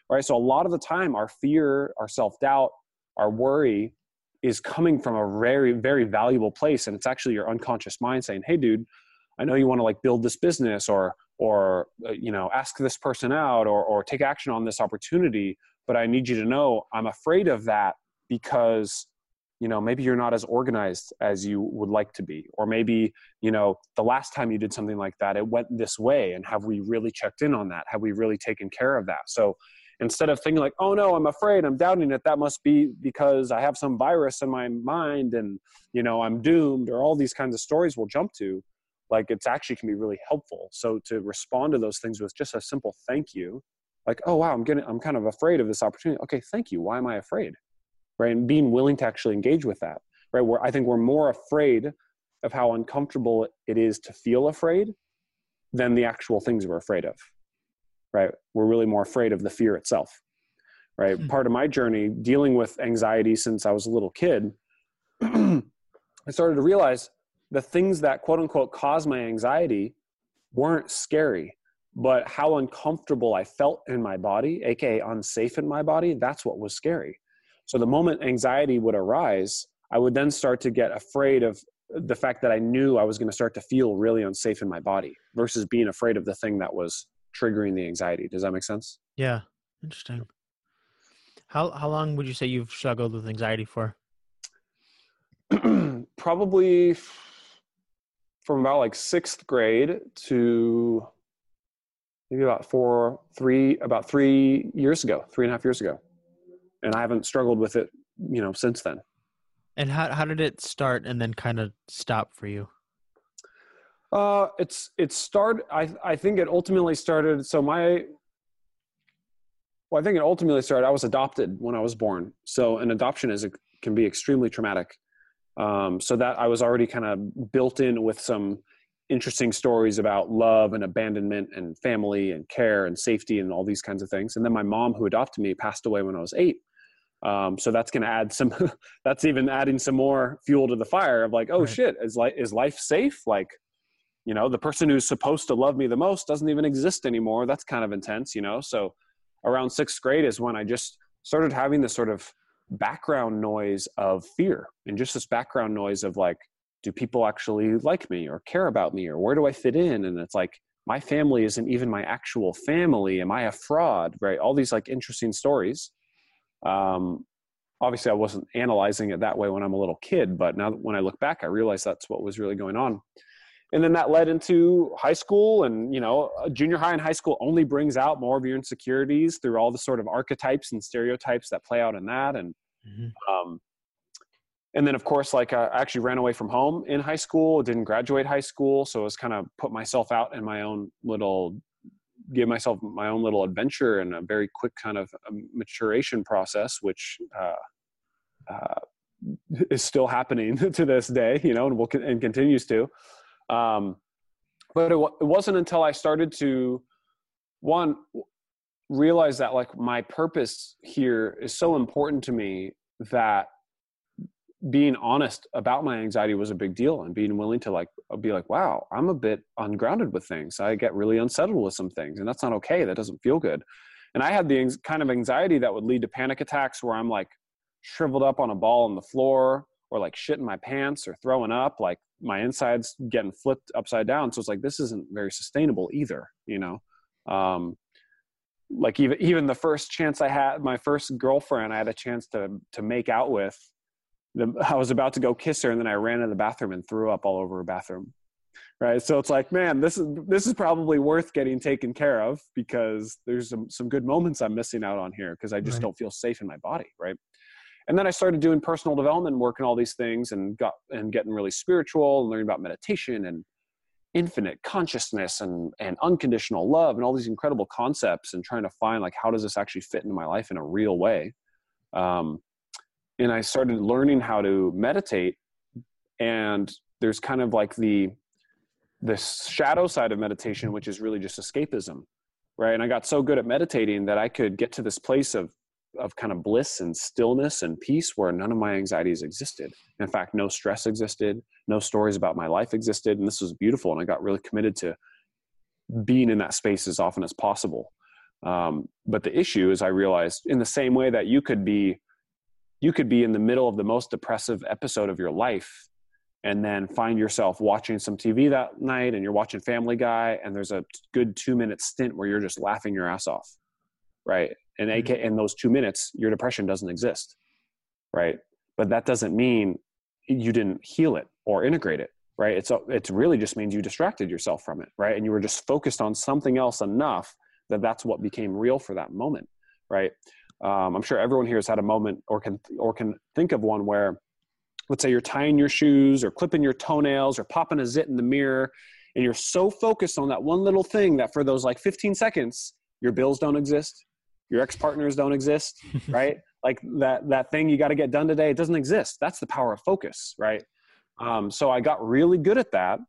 All right. So a lot of the time our fear, our self-doubt, our worry is coming from a very, very valuable place. And it's actually your unconscious mind saying, hey dude, I know you want to like build this business or, or, uh, you know, ask this person out or, or take action on this opportunity. But I need you to know, I'm afraid of that because, you know, maybe you're not as organized as you would like to be, or maybe, you know, the last time you did something like that, it went this way. And have we really checked in on that? Have we really taken care of that? So instead of thinking like, oh no, I'm afraid, I'm doubting it, that must be because I have some virus in my mind and, you know, I'm doomed, or all these kinds of stories we'll jump to, like it's actually can be really helpful. So to respond to those things with just a simple thank you, like, oh wow, I'm getting, I'm kind of afraid of this opportunity. Okay, thank you. Why am I afraid? Right. And being willing to actually engage with that, right? Where I think we're more afraid of how uncomfortable it is to feel afraid than the actual things we're afraid of, right? We're really more afraid of the fear itself, right? Mm-hmm. Part of my journey dealing with anxiety since I was a little kid, I started to realize the things that quote unquote caused my anxiety weren't scary, but how uncomfortable I felt in my body, aka unsafe in my body, that's what was scary. So the moment anxiety would arise, I would then start to get afraid of the fact that I knew I was going to start to feel really unsafe in my body versus being afraid of the thing that was triggering the anxiety. Does that make sense? Yeah. Interesting. How, how long would you say you've struggled with anxiety for? Probably from about like sixth grade to maybe about four, three, about three years ago, three and a half years ago. And I haven't struggled with it, you know, since then. And how how did it start and then kind of stop for you? Uh, it's, it started, I, I think it ultimately started. So my, well, I think it ultimately started, I was adopted when I was born. So an adoption is, a, can be extremely traumatic. Um, so that I was already kind of built in with some interesting stories about love and abandonment and family and care and safety and all these kinds of things. And then my mom, who adopted me, passed away when I was eight. Um, so that's going to add some, that's even adding some more fuel to the fire of like, oh right. shit, is life, is life safe? Like, you know, the person who's supposed to love me the most doesn't even exist anymore. That's kind of intense, you know? So around sixth grade is when I just started having this sort of background noise of fear and just this background noise of like, do people actually like me or care about me or where do I fit in? And it's like, my family isn't even my actual family. Am I a fraud? Right. All these like interesting stories. Um, obviously I wasn't analyzing it that way when I'm a little kid, but now when I look back, I realize that's what was really going on. And then that led into high school and, you know, junior high and high school only brings out more of your insecurities through all the sort of archetypes and stereotypes that play out in that. And, mm-hmm. um, And then of course, like I actually ran away from home in high school, didn't graduate high school. So I was kind of put myself out in my own little, give myself my own little adventure and a very quick kind of maturation process, which uh, uh, is still happening to this day, you know, and will and continues to. Um, but it, it wasn't until I started to, one, realize that like my purpose here is so important to me that being honest about my anxiety was a big deal, and being willing to like be like, wow, I'm a bit ungrounded with things. I get really unsettled with some things, and that's not okay. That doesn't feel good. And I had the kind of anxiety that would lead to panic attacks where I'm like shriveled up on a ball on the floor or like shit in my pants or throwing up, like my insides getting flipped upside down. So it's like, this isn't very sustainable either, you know? Um, like even, even the first chance I had, my first girlfriend, I had a chance to, to make out with, I was about to go kiss her and then I ran to the bathroom and threw up all over her bathroom. Right. So it's like, man, this is, this is probably worth getting taken care of because there's some, some good moments I'm missing out on here. Cause I just right. don't feel safe in my body. Right. And then I started doing personal development work and all these things and got, and getting really spiritual and learning about meditation and infinite consciousness and, and unconditional love and all these incredible concepts and trying to find like, how does this actually fit into my life in a real way? Um, And I started learning how to meditate, and there's kind of like the, the shadow side of meditation, which is really just escapism, right? And I got so good at meditating that I could get to this place of of kind of bliss and stillness and peace where none of my anxieties existed. In fact, no stress existed, no stories about my life existed. And this was beautiful. And I got really committed to being in that space as often as possible. Um, but the issue is I realized, in the same way that you could be, you could be in the middle of the most depressive episode of your life and then find yourself watching some T V that night, and you're watching Family Guy, and there's a good two minute stint where you're just laughing your ass off. Right. And mm-hmm. A K in those two minutes, your depression doesn't exist. Right. But that doesn't mean you didn't heal it or integrate it. Right. It's, it's really just means you distracted yourself from it. Right. And you were just focused on something else enough that that's what became real for that moment. Right. Um, I'm sure everyone here has had a moment or can, or can think of one where, let's say, you're tying your shoes or clipping your toenails or popping a zit in the mirror, and you're so focused on that one little thing that for those like fifteen seconds, your bills don't exist. Your ex-partners don't exist, right? Like that, that thing you got to get done today, it doesn't exist. That's the power of focus, right? Um, so I got really good at that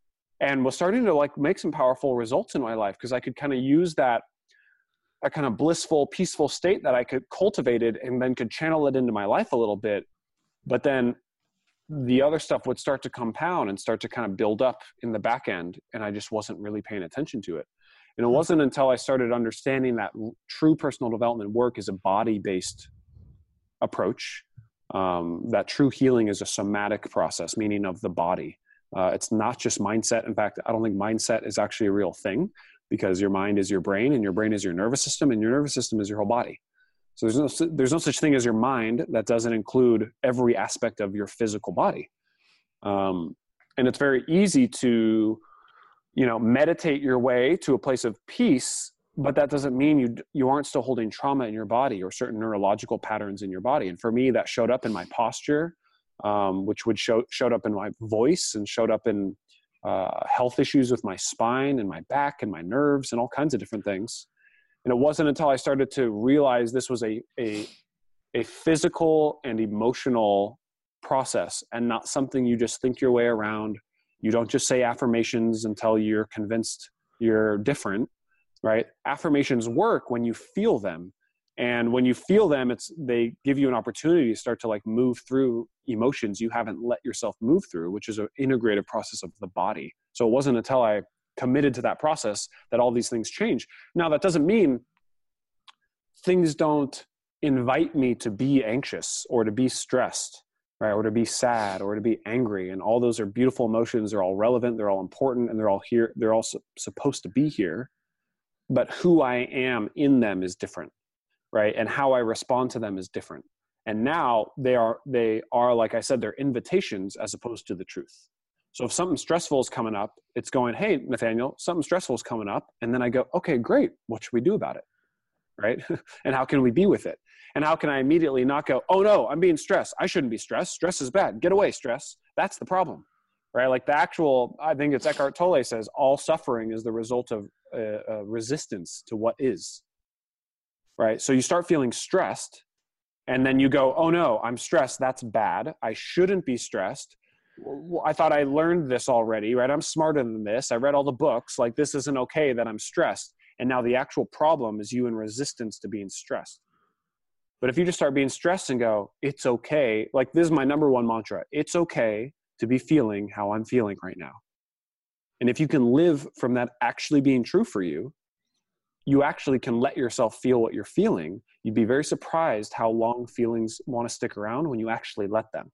and was starting to like make some powerful results in my life because I could kind of use that, that kind of blissful, peaceful state that I could cultivated and then could channel it into my life a little bit. But then the other stuff would start to compound and start to kind of build up in the back end. And I just wasn't really paying attention to it. And it wasn't until I started understanding that true personal development work is a body-based approach, um, that true healing is a somatic process, meaning of the body. Uh, it's not just mindset. In fact, I don't think mindset is actually a real thing because your mind is your brain and your brain is your nervous system and your nervous system is your whole body. So there's no, there's no such thing as your mind that doesn't include every aspect of your physical body. Um, and it's very easy to... you know, meditate your way to a place of peace, but that doesn't mean you you aren't still holding trauma in your body or certain neurological patterns in your body. And for me, that showed up in my posture, um, which would show showed up in my voice and showed up in uh, health issues with my spine and my back and my nerves and all kinds of different things. And it wasn't until I started to realize this was a a, a physical and emotional process and not something you just think your way around. You don't just say affirmations until you're convinced you're different, right? Affirmations work when you feel them. And when you feel them, it's they give you an opportunity to start to like move through emotions you haven't let yourself move through, which is an integrative process of the body. So it wasn't until I committed to that process that all these things change. Now, that doesn't mean things don't invite me to be anxious or to be stressed, right? Or to be sad or to be angry. And all those are beautiful emotions. They're all relevant. They're all important. And they're all here. They're all su- supposed to be here. But who I am in them is different, right? And how I respond to them is different. And now they are, they are, like I said, they're invitations as opposed to the truth. So if something stressful is coming up, it's going, hey, Nathaniel, something stressful is coming up. And then I go, okay, great. What should we do about it? Right? And how can we be with it? And how can I immediately not go, oh no, I'm being stressed. I shouldn't be stressed. Stress is bad. Get away, stress. That's the problem, right? Like the actual, I think it's Eckhart Tolle says, all suffering is the result of uh, uh, resistance to what is, right? So you start feeling stressed and then you go, oh no, I'm stressed. That's bad. I shouldn't be stressed. I thought I learned this already, right? I'm smarter than this. I read all the books. Like this isn't okay that I'm stressed. And now the actual problem is you in resistance to being stressed. But if you just start being stressed and go, it's okay. Like this is my number one mantra. It's okay to be feeling how I'm feeling right now. And if you can live from that actually being true for you, you actually can let yourself feel what you're feeling. You'd be very surprised how long feelings want to stick around when you actually let them.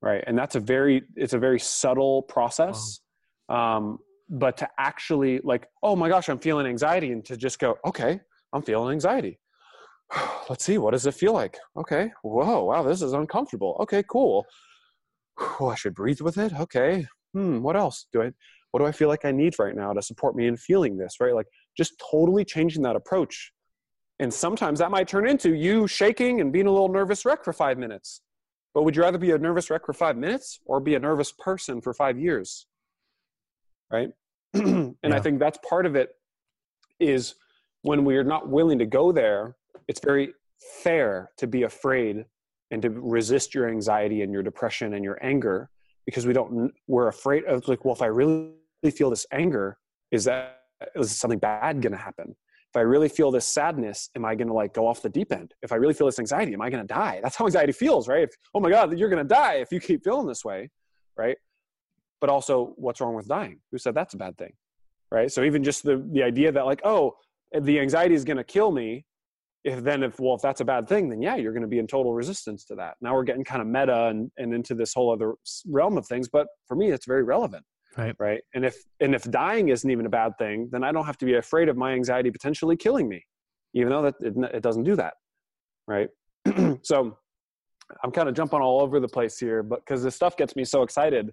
Right. And that's a very, it's a very subtle process. Wow. Um, but to actually like, oh my gosh, I'm feeling anxiety. And to just go, okay, I'm feeling anxiety. Let's see, what does it feel like? Okay, whoa, wow, this is uncomfortable. Okay, cool. Oh, I should breathe with it. Okay, hmm, what else do I, what do I feel like I need right now to support me in feeling this, right? Like just totally changing that approach. And sometimes that might turn into you shaking and being a little nervous wreck for five minutes. But would you rather be a nervous wreck for five minutes or be a nervous person for five years? Right? And yeah. I think that's part of it is when we are not willing to go there, it's very fair to be afraid and to resist your anxiety and your depression and your anger because we don't, we're afraid of like, well, if I really feel this anger, is that, is something bad going to happen? If I really feel this sadness, am I going to like go off the deep end? If I really feel this anxiety, am I going to die? That's how anxiety feels, right? If, oh my God, you're going to die if you keep feeling this way, right? But also, what's wrong with dying? Who said that's a bad thing, right? So even just the, the idea that like, oh, the anxiety is going to kill me. If then if, well, if that's a bad thing, then yeah, you're going to be in total resistance to that. Now we're getting kind of meta and, and into this whole other realm of things. But for me, it's very relevant. Right. Right. And if, and if dying isn't even a bad thing, then I don't have to be afraid of my anxiety potentially killing me, even though that it, it doesn't do that. Right. So I'm kind of jumping all over the place here, but cause this stuff gets me so excited.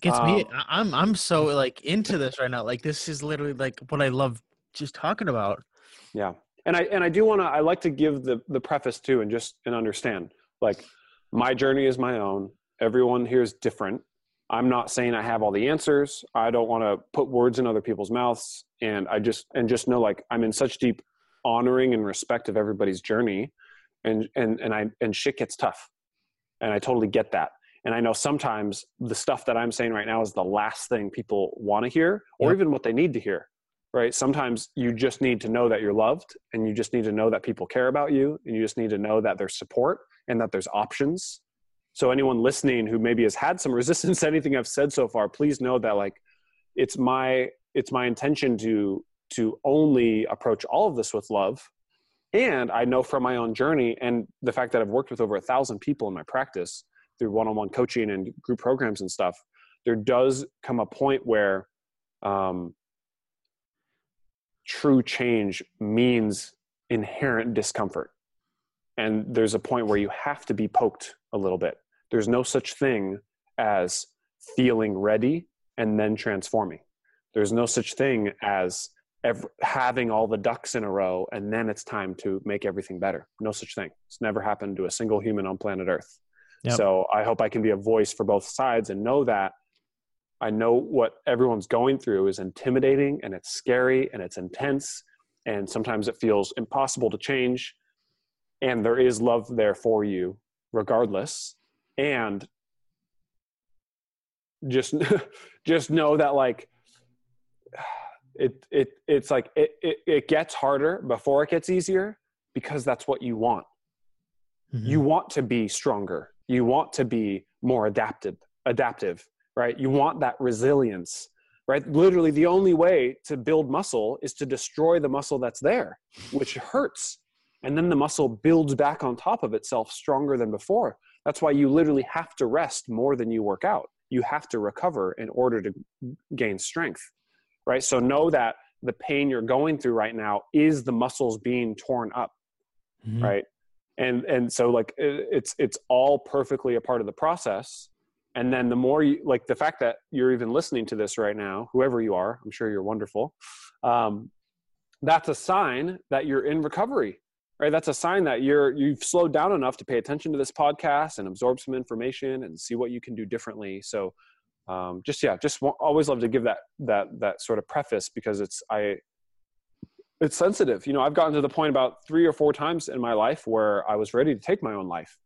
Gets um, me. I'm, I'm so like into this right now. Like this is literally like what I love just talking about. Yeah. And I, and I do want to, I like to give the, the preface too, and just, and understand like my journey is my own. Everyone here is different. I'm not saying I have all the answers. I don't want to put words in other people's mouths. And I just, and just know, like, I'm in such deep honoring and respect of everybody's journey. And, and, and I, and shit gets tough. And I totally get that. And I know sometimes the stuff that I'm saying right now is the last thing people want to hear, or yeah. even what they need to hear, right? Sometimes you just need to know that you're loved, and you just need to know that people care about you. And you just need to know that there's support and that there's options. So anyone listening who maybe has had some resistance to anything I've said so far, please know that like it's my it's my intention to to only approach all of this with love. And I know from my own journey and the fact that I've worked with over a thousand people in my practice through one-on-one coaching and group programs and stuff, there does come a point where um, true change means inherent discomfort. And there's a point where you have to be poked a little bit. There's no such thing as feeling ready and then transforming. There's no such thing as ever having all the ducks in a row and then it's time to make everything better. No such thing. It's never happened to a single human on planet Earth. Yep. So I hope I can be a voice for both sides and know that I know what everyone's going through is intimidating and it's scary and it's intense. And sometimes it feels impossible to change. And there is love there for you regardless. And just, just know that like, it, it, it's like, it, it, it gets harder before it gets easier, because that's what you want. Mm-hmm. You want to be stronger. You want to be more adapted, adaptive, right? You want that resilience, right? Literally the only way to build muscle is to destroy the muscle that's there, which hurts. And then the muscle builds back on top of itself stronger than before. That's why you literally have to rest more than you work out. You have to recover in order to gain strength, right? So know that the pain you're going through right now is the muscles being torn up, mm-hmm. right? And and so like it's it's all perfectly a part of the process. And then the more you, like the fact that you're even listening to this right now, whoever you are, I'm sure you're wonderful. Um, that's a sign that you're in recovery. Right, that's a sign that you're you've slowed down enough to pay attention to this podcast and absorb some information and see what you can do differently. So, um, just yeah, just want, always love to give that that that sort of preface because it's I it's sensitive. You know, I've gotten to the point about three or four times in my life where I was ready to take my own life.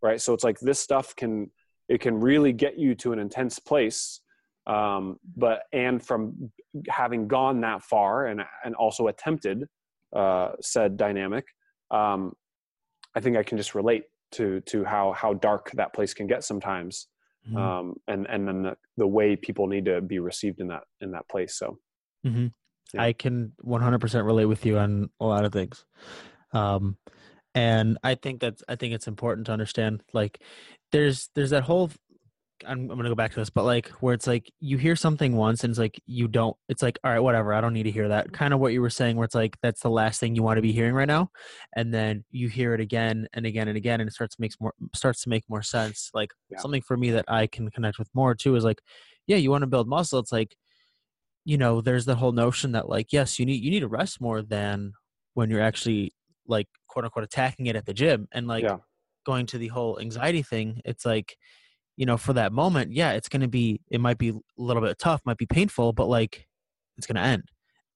Right, so it's like this stuff can it can really get you to an intense place. Um, but and from having gone that far and and also attempted uh, said dynamic. Um, I think I can just relate to, to how, how dark that place can get sometimes. Mm-hmm. Um, and, and then the, the way people need to be received in that, in that place. So mm-hmm. yeah. I can one hundred percent relate with you on a lot of things. Um, and I think that's, I think it's important to understand, like there's, there's that whole, I'm, I'm going to go back to this, but like, where it's like, you hear something once and it's like, you don't, it's like, all right, whatever. I don't need to hear that. Kind of what you were saying, where it's like, that's the last thing you want to be hearing right now. And then you hear it again and again and again, and it starts to make more, starts to make more sense. Like yeah. something for me that I can connect with more too is like, yeah, you want to build muscle. It's like, you know, there's the whole notion that like, yes, you need, you need to rest more than when you're actually like quote unquote attacking it at the gym. And like yeah. going to the whole anxiety thing, it's like, you know, for that moment, yeah, it's going to be, it might be a little bit tough, might be painful, but like, it's going to end.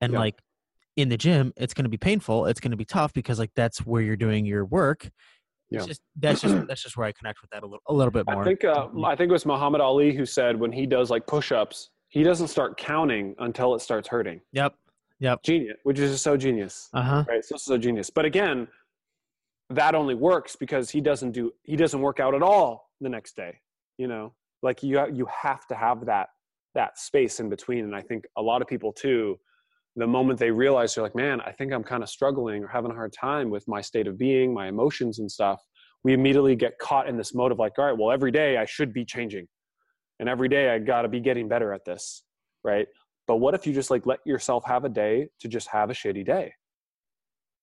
And yeah. like in the gym, it's going to be painful. It's going to be tough because like, that's where you're doing your work. Yeah. It's just, that's just, that's just where I connect with that a little, a little bit more. I think, uh, I think it was Muhammad Ali who said when he does like push-ups, he doesn't start counting until it starts hurting. Yep. Yep. Genius, which is so genius. Uh-huh. Right? So, so genius. But again, that only works because he doesn't do, he doesn't work out at all the next day, you know, like you, you have to have that, that space in between. And I think a lot of people too, the moment they realize they're like, man, I think I'm kind of struggling or having a hard time with my state of being, my emotions and stuff. We immediately get caught in this mode of like, all right, well, every day I should be changing. And every day I got to be getting better at this. Right. But what if you just like let yourself have a day to just have a shitty day?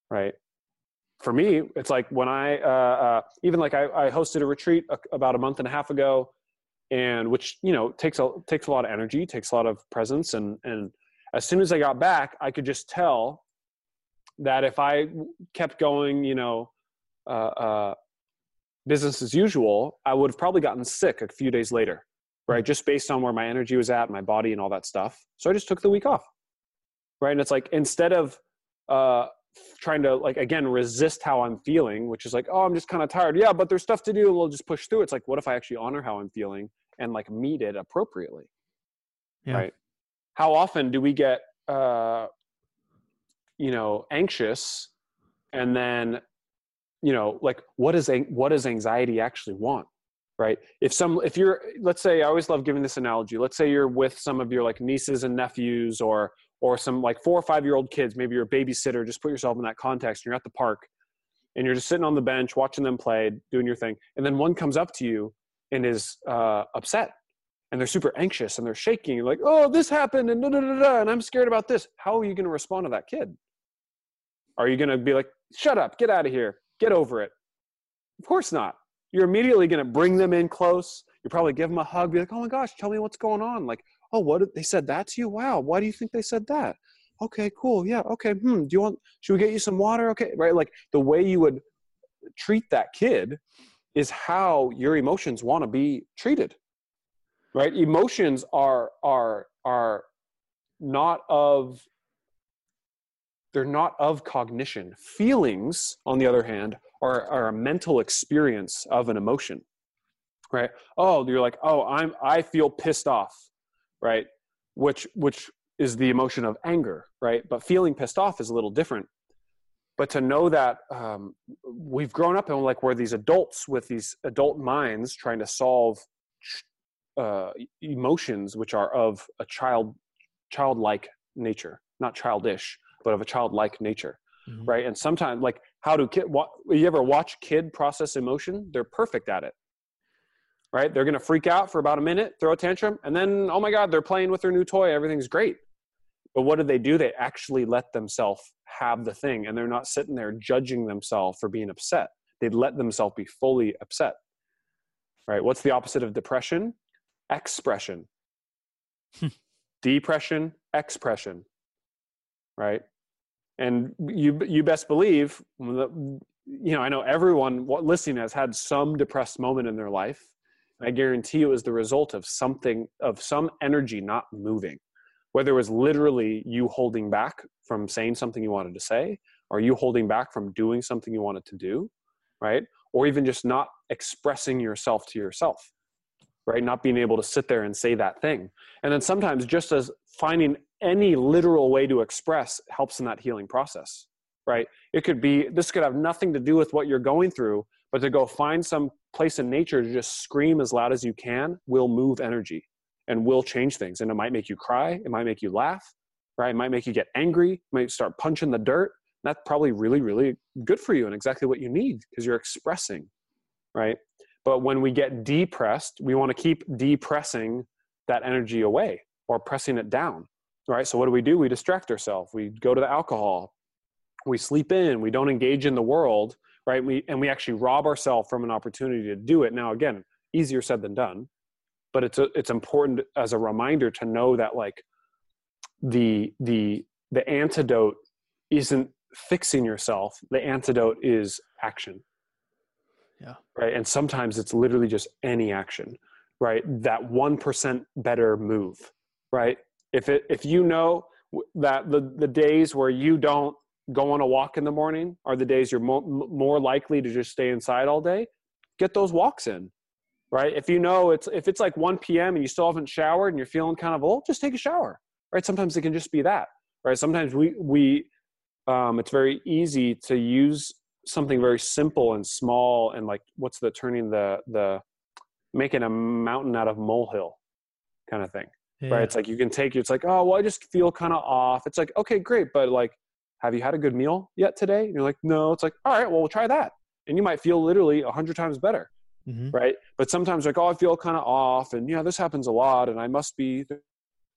Right. For me, it's like when I, uh, uh, even like I, I hosted a retreat a, about a month and a half ago, and which, you know, takes a, takes a lot of energy, takes a lot of presence. And, and as soon as I got back, I could just tell that if I kept going, you know, uh, uh, business as usual, I would have probably gotten sick a few days later, right? Just based on where my energy was at, my body and all that stuff. So I just took the week off, right? And it's like, instead of, uh, trying to like, again, resist how I'm feeling, which is like, oh, I'm just kind of tired. Yeah, but there's stuff to do. We'll just push through. It's like, what if I actually honor how I'm feeling and like meet it appropriately? Yeah. Right. How often do we get, uh, you know, anxious and then, you know, like what is, what does anxiety actually want? Right. If some, if you're, let's say, I always love giving this analogy. Let's say you're with some of your like nieces and nephews or or some like four or five-year-old kids, maybe you're a babysitter, just put yourself in that context, and you're at the park, and you're just sitting on the bench, watching them play, doing your thing, and then one comes up to you and is uh, upset, and they're super anxious, and they're shaking, you're like, oh, this happened, and da-da-da-da, and I'm scared about this. How are you going to respond to that kid? Are you going to be like, shut up, get out of here, get over it? Of course not. You're immediately going to bring them in close. You probably give them a hug, be like, oh my gosh, tell me what's going on. Like, oh, what they said that to you? Wow. Why do you think they said that? Okay, cool. Yeah. Okay. Hmm. Do you want, should we get you some water? Okay. Right. Like the way you would treat that kid is how your emotions want to be treated, right? Emotions are, are, are not of, they're not of cognition. Feelings, on the other hand, are, are a mental experience of an emotion, right? Oh, you're like, oh, I'm, I feel pissed off. Right? Which, which is the emotion of anger, right? But feeling pissed off is a little different. But to know that um, we've grown up and we're like, we're these adults with these adult minds trying to solve uh, emotions, which are of a child, childlike nature, not childish, but of a childlike nature, mm-hmm. right? And sometimes like how do kid, what, you ever watch kid process emotion? They're perfect at it. Right? They're going to freak out for about a minute, throw a tantrum, and then, oh my God, they're playing with their new toy. Everything's great. But what do they do? They actually let themselves have the thing, and they're not sitting there judging themselves for being upset. They let themselves be fully upset. Right? What's the opposite of depression? Expression. Depression, expression. Right? And you you best believe, you know, I know everyone listening has had some depressed moment in their life. I guarantee it was the result of something, of some energy not moving, whether it was literally you holding back from saying something you wanted to say, or you holding back from doing something you wanted to do, right? Or even just not expressing yourself to yourself, right? Not being able to sit there and say that thing. And then sometimes just as finding any literal way to express helps in that healing process, right? It could be, this could have nothing to do with what you're going through, but to go find some place in nature to just scream as loud as you can will move energy and will change things. And it might make you cry. It might make you laugh, right? It might make you get angry. It might start punching the dirt. That's probably really, really good for you and exactly what you need because you're expressing, right? But when we get depressed, we want to keep depressing that energy away or pressing it down, right? So what do we do? We distract ourselves. We go to the alcohol. We sleep in. We don't engage in the world. Right? We, and we actually rob ourselves from an opportunity to do it. Now, again, easier said than done, but it's a, it's important as a reminder to know that like the, the, the antidote isn't fixing yourself. The antidote is action. Yeah. Right. And sometimes it's literally just any action, right? That one percent better move, right? If it, if you know that the, the days where you don't go on a walk in the morning are the days you're mo- more likely to just stay inside all day, get those walks in, right? If you know it's, if it's like one p.m. and you still haven't showered and you're feeling kind of old, just take a shower, right? Sometimes it can just be that. right? Sometimes we, we um, it's very easy to use something very simple and small and like, what's the turning the, the making a mountain out of molehill kind of thing, yeah. right? It's like, you can take, it's like, oh, well, I just feel kind of off. It's like, okay, great. But like, have you had a good meal yet today? And you're like, no. It's like, all right, well, we'll try that. And you might feel literally a hundred times better. Mm-hmm. Right. But sometimes like, oh, I feel kind of off and yeah, this happens a lot. And I must be, there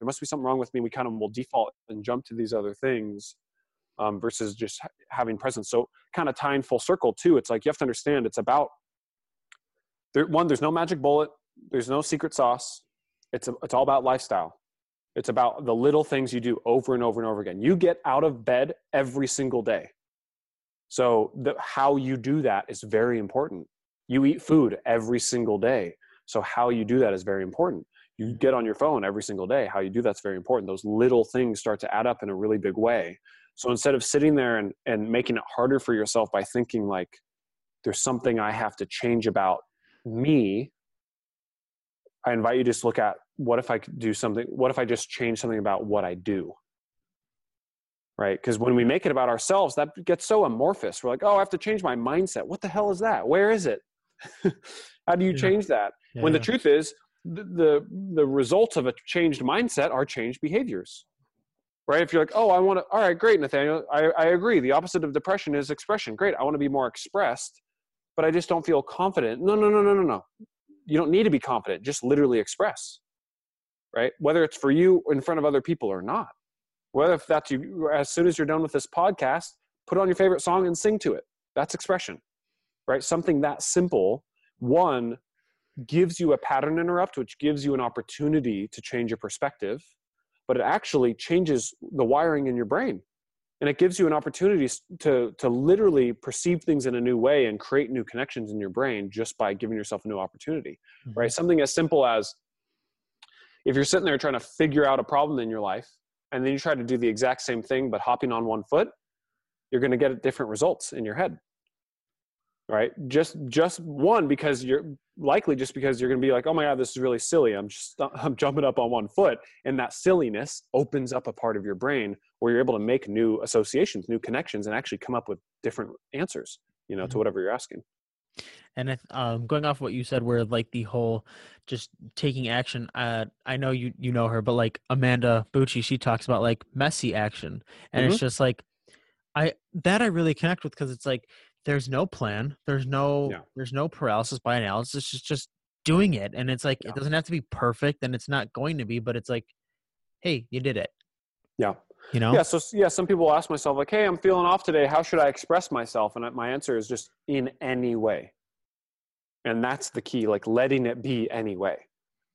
must be something wrong with me. We kind of will default and jump to these other things um, versus just ha- having presence. So kind of tying full circle too. It's like, you have to understand it's about there, one, there's no magic bullet. There's no secret sauce. It's a, it's all about lifestyle. It's about the little things you do over and over and over again. You get out of bed every single day. So the, how you do that is very important. You eat food every single day. So how you do that is very important. You get on your phone every single day. How you do that's very important. Those little things start to add up in a really big way. So instead of sitting there and, and making it harder for yourself by thinking like, there's something I have to change about me, I invite you to just look at, what if I could do something? What if I just change something about what I do? Right? Because when we make it about ourselves, that gets so amorphous. We're like, oh, I have to change my mindset. What the hell is that? Where is it? How do you yeah. change that? Yeah. When the truth is, the, the the results of a changed mindset are changed behaviors. Right? If you're like, oh, I want to, all right, great, Nathaniel. I, I agree. The opposite of depression is expression. Great. I want to be more expressed, but I just don't feel confident. No, no, no, no, no, no. You don't need to be confident. Just literally express. Right? Whether it's for you in front of other people or not. Whether if that's you, as soon as you're done with this podcast, put on your favorite song and sing to it. That's expression, right? Something that simple, one, gives you a pattern interrupt, which gives you an opportunity to change your perspective, but it actually changes the wiring in your brain. And it gives you an opportunity to, to literally perceive things in a new way and create new connections in your brain just by giving yourself a new opportunity, mm-hmm. right? Something as simple as, if you're sitting there trying to figure out a problem in your life, and then you try to do the exact same thing, but hopping on one foot, you're going to get different results in your head, right? Just, just one, because you're likely just because you're going to be like, oh my God, this is really silly. I'm just, I'm jumping up on one foot. And that silliness opens up a part of your brain where you're able to make new associations, new connections, and actually come up with different answers, you know, mm-hmm. to whatever you're asking. And um, going off what you said, where like the whole just taking action, uh, I know you you know her, but like Amanda Bucci, she talks about like messy action. And mm-hmm. it's just like, I that I really connect with, because it's like, there's no plan. There's no, yeah. there's no paralysis by analysis. It's just, just doing it. And it's like, yeah. it doesn't have to be perfect, and it's not going to be, but it's like, hey, you did it. Yeah. You know? Yeah. So yeah, some people ask myself like, hey, I'm feeling off today. How should I express myself? And my answer is just in any way. And that's the key, like letting it be any way.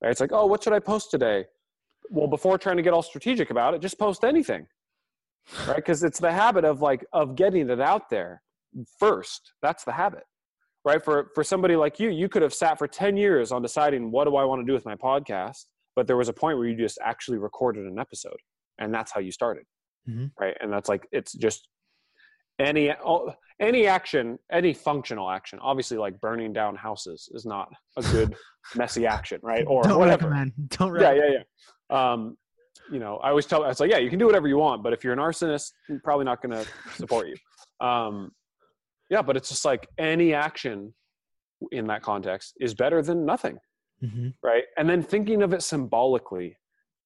Right? It's like, oh, what should I post today? Well, before trying to get all strategic about it, just post anything, right? Because it's the habit of like, of getting it out there first. That's the habit, right? For, for somebody like you, you could have sat for ten years on deciding, what do I want to do with my podcast? But there was a point where you just actually recorded an episode. And that's how you started, mm-hmm. right? And that's like, it's just any any action, any functional action. Obviously, like burning down houses is not a good messy action, right? Or Don't whatever. Recommend. Don't recommend. Yeah, yeah, yeah. Um, you know, I always tell, I was like, yeah, you can do whatever you want, but if you're an arsonist, I'm probably not going to support you. Um, yeah, but it's just like any action in that context is better than nothing, mm-hmm. right? And then thinking of it symbolically.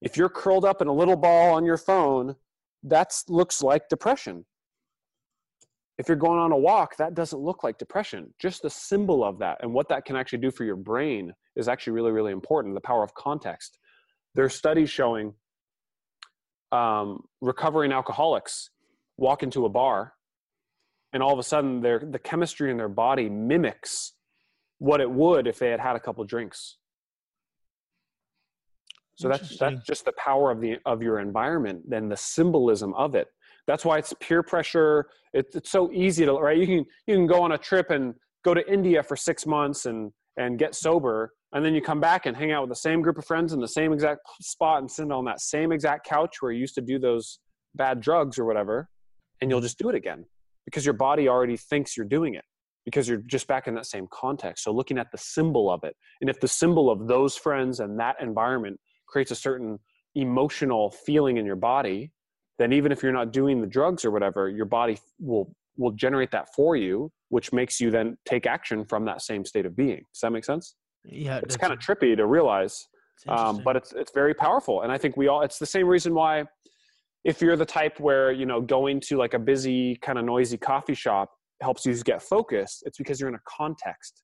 If you're curled up in a little ball on your phone, that looks like depression. If you're going on a walk, that doesn't look like depression. Just the symbol of that and what that can actually do for your brain is actually really, really important. The power of context. There are studies showing um, recovering alcoholics walk into a bar, and all of a sudden their the chemistry in their body mimics what it would if they had had a couple drinks. So that's that's just the power of the of your environment, then the symbolism of it. That's why it's peer pressure. It, it's so easy to right. You can you can go on a trip and go to India for six months and and get sober, and then you come back and hang out with the same group of friends in the same exact spot and sit on that same exact couch where you used to do those bad drugs or whatever, and you'll just do it again because your body already thinks you're doing it, because you're just back in that same context. So looking at the symbol of it, and if the symbol of those friends and that environment creates a certain emotional feeling in your body, then even if you're not doing the drugs or whatever, your body will will generate that for you, which makes you then take action from that same state of being. Does that make sense? Yeah. It's kind of trippy to realize, um, but it's it's very powerful. And I think we all, it's the same reason why if you're the type where, you know, going to like a busy kind of noisy coffee shop helps you get focused, it's because you're in a context,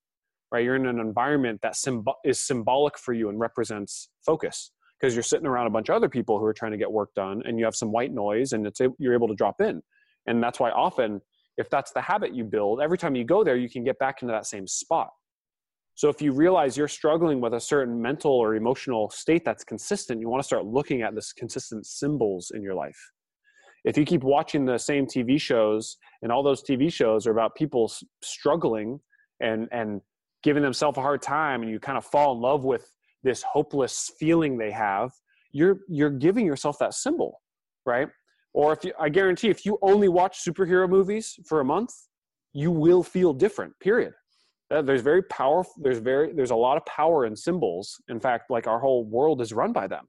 right? You're in an environment that symb- is symbolic for you and represents focus, because you're sitting around a bunch of other people who are trying to get work done and you have some white noise and it's, you're able to drop in. And that's why often, if that's the habit you build, every time you go there, you can get back into that same spot. So if you realize you're struggling with a certain mental or emotional state that's consistent, you want to start looking at this consistent symbols in your life. If you keep watching the same T V shows, and all those T V shows are about people struggling and, and giving themselves a hard time, and you kind of fall in love with this hopeless feeling they have, you're, you're giving yourself that symbol, right? Or if you, I guarantee if you only watch superhero movies for a month, you will feel different, period. There's very powerful, there's very, there's a lot of power in symbols. In fact, like our whole world is run by them,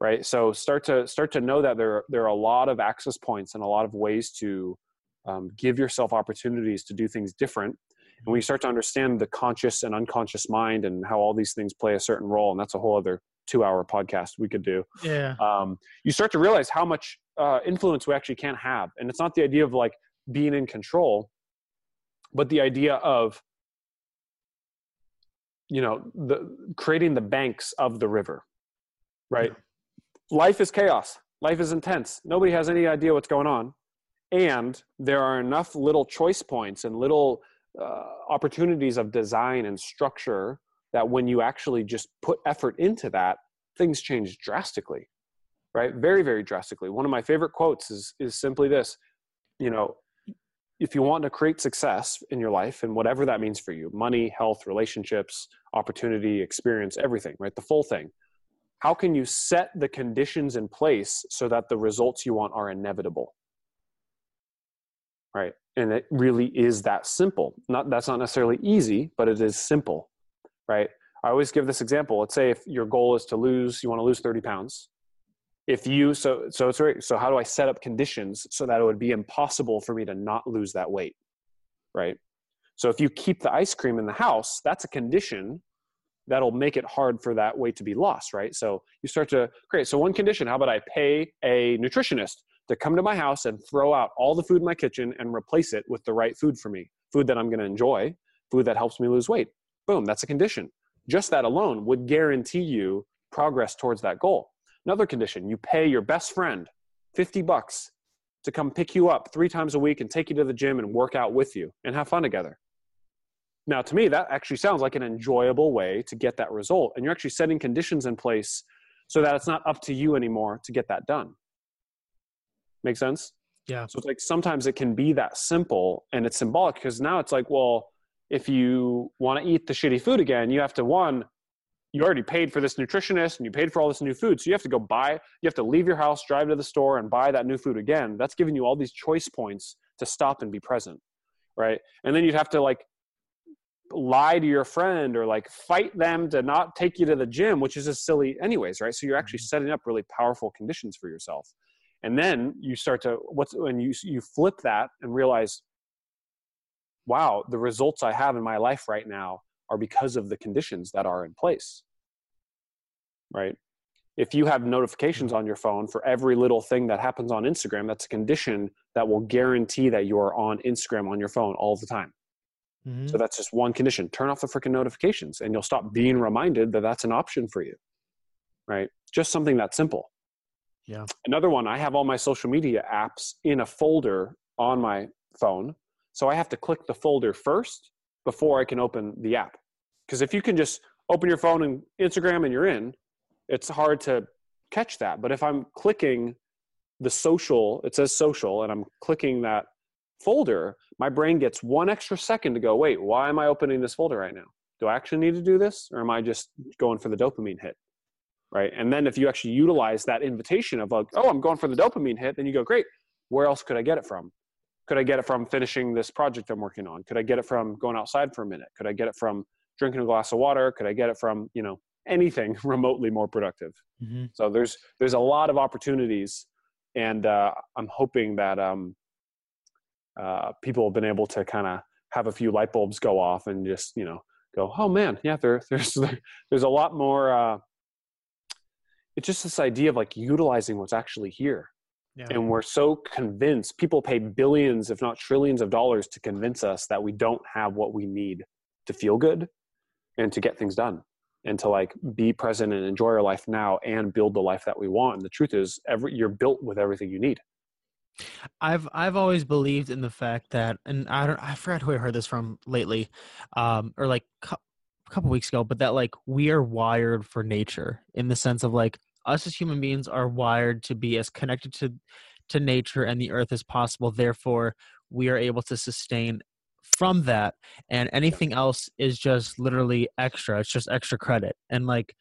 right? So start to, start to know that there, there are a lot of access points and a lot of ways to um, give yourself opportunities to do things different. And when you start to understand the conscious and unconscious mind and how all these things play a certain role, and that's a whole other two hour podcast we could do. Yeah. Um, you start to realize how much uh, influence we actually can have. And it's not the idea of like being in control, but the idea of, you know, the creating the banks of the river, right? Yeah. Life is chaos. Life is intense. Nobody has any idea what's going on. And there are enough little choice points and little uh, opportunities of design and structure that when you actually just put effort into that, things change drastically, right? Very, very drastically. One of my favorite quotes is, is simply this, you know, if you want to create success in your life, and whatever that means for you, money, health, relationships, opportunity, experience, everything, right? The full thing. How can you set the conditions in place so that the results you want are inevitable? Right? And it really is that simple. Not, that's not necessarily easy, but it is simple, right? I always give this example. Let's say if your goal is to lose, you want to lose thirty pounds. If you, so, so it's right. So how do I set up conditions so that it would be impossible for me to not lose that weight, right? So if you keep the ice cream in the house, that's a condition that'll make it hard for that weight to be lost, right? So you start to create, so one condition, how about I pay a nutritionist to come to my house and throw out all the food in my kitchen and replace it with the right food for me, food that I'm going to enjoy, food that helps me lose weight. Boom, that's a condition. Just that alone would guarantee you progress towards that goal. Another condition, you pay your best friend fifty bucks to come pick you up three times a week and take you to the gym and work out with you and have fun together. Now, to me, that actually sounds like an enjoyable way to get that result. And you're actually setting conditions in place so that it's not up to you anymore to get that done. Make sense? Yeah. So it's like sometimes it can be that simple, and it's symbolic, because now it's like, well, if you want to eat the shitty food again, you have to, one, you already paid for this nutritionist and you paid for all this new food. So you have to go buy, you have to leave your house, drive to the store and buy that new food again. That's giving you all these choice points to stop and be present, right? And then you'd have to like lie to your friend or like fight them to not take you to the gym, which is just silly anyways, right? So you're actually setting up really powerful conditions for yourself. And then you start to, what's when you you flip that and realize, wow, the results I have in my life right now are because of the conditions that are in place. Right? If you have notifications on your phone for every little thing that happens on Instagram, that's a condition that will guarantee that you are on Instagram on your phone all the time. Mm-hmm. So that's just one condition. Turn off the freaking notifications and you'll stop being reminded that that's an option for you. Right? Just something that simple. Yeah. Another one, I have all my social media apps in a folder on my phone. So I have to click the folder first before I can open the app. Because if you can just open your phone and Instagram and you're in, it's hard to catch that. But if I'm clicking the social, it says social, and I'm clicking that folder, my brain gets one extra second to go, wait, why am I opening this folder right now? Do I actually need to do this? Or am I just going for the dopamine hit? Right? And then if you actually utilize that invitation of like, oh, I'm going for the dopamine hit, then you go, great, where else could I get it from? Could I get it from finishing this project I'm working on? Could I get it from going outside for a minute? Could I get it from drinking a glass of water? Could I get it from, you know, anything remotely more productive? Mm-hmm. So there's, there's a lot of opportunities And uh, I'm hoping that um, uh, people have been able to kind of have a few light bulbs go off and just, you know, go, oh man, yeah, there, there's, there's a lot more. Uh, it's just this idea of like utilizing what's actually here. Yeah. And we're so convinced, people pay billions, if not trillions of dollars to convince us that we don't have what we need to feel good and to get things done and to like be present and enjoy our life now and build the life that we want. And the truth is every, you're built with everything you need. I've, I've always believed in the fact that, and I don't, I forgot who I heard this from lately, um, or like cu- a couple weeks ago, but that like, we are wired for nature in the sense of like, us as human beings are wired to be as connected to, to nature and the earth as possible. Therefore, we are able to sustain from that. And anything else is just literally extra. It's just extra credit. And like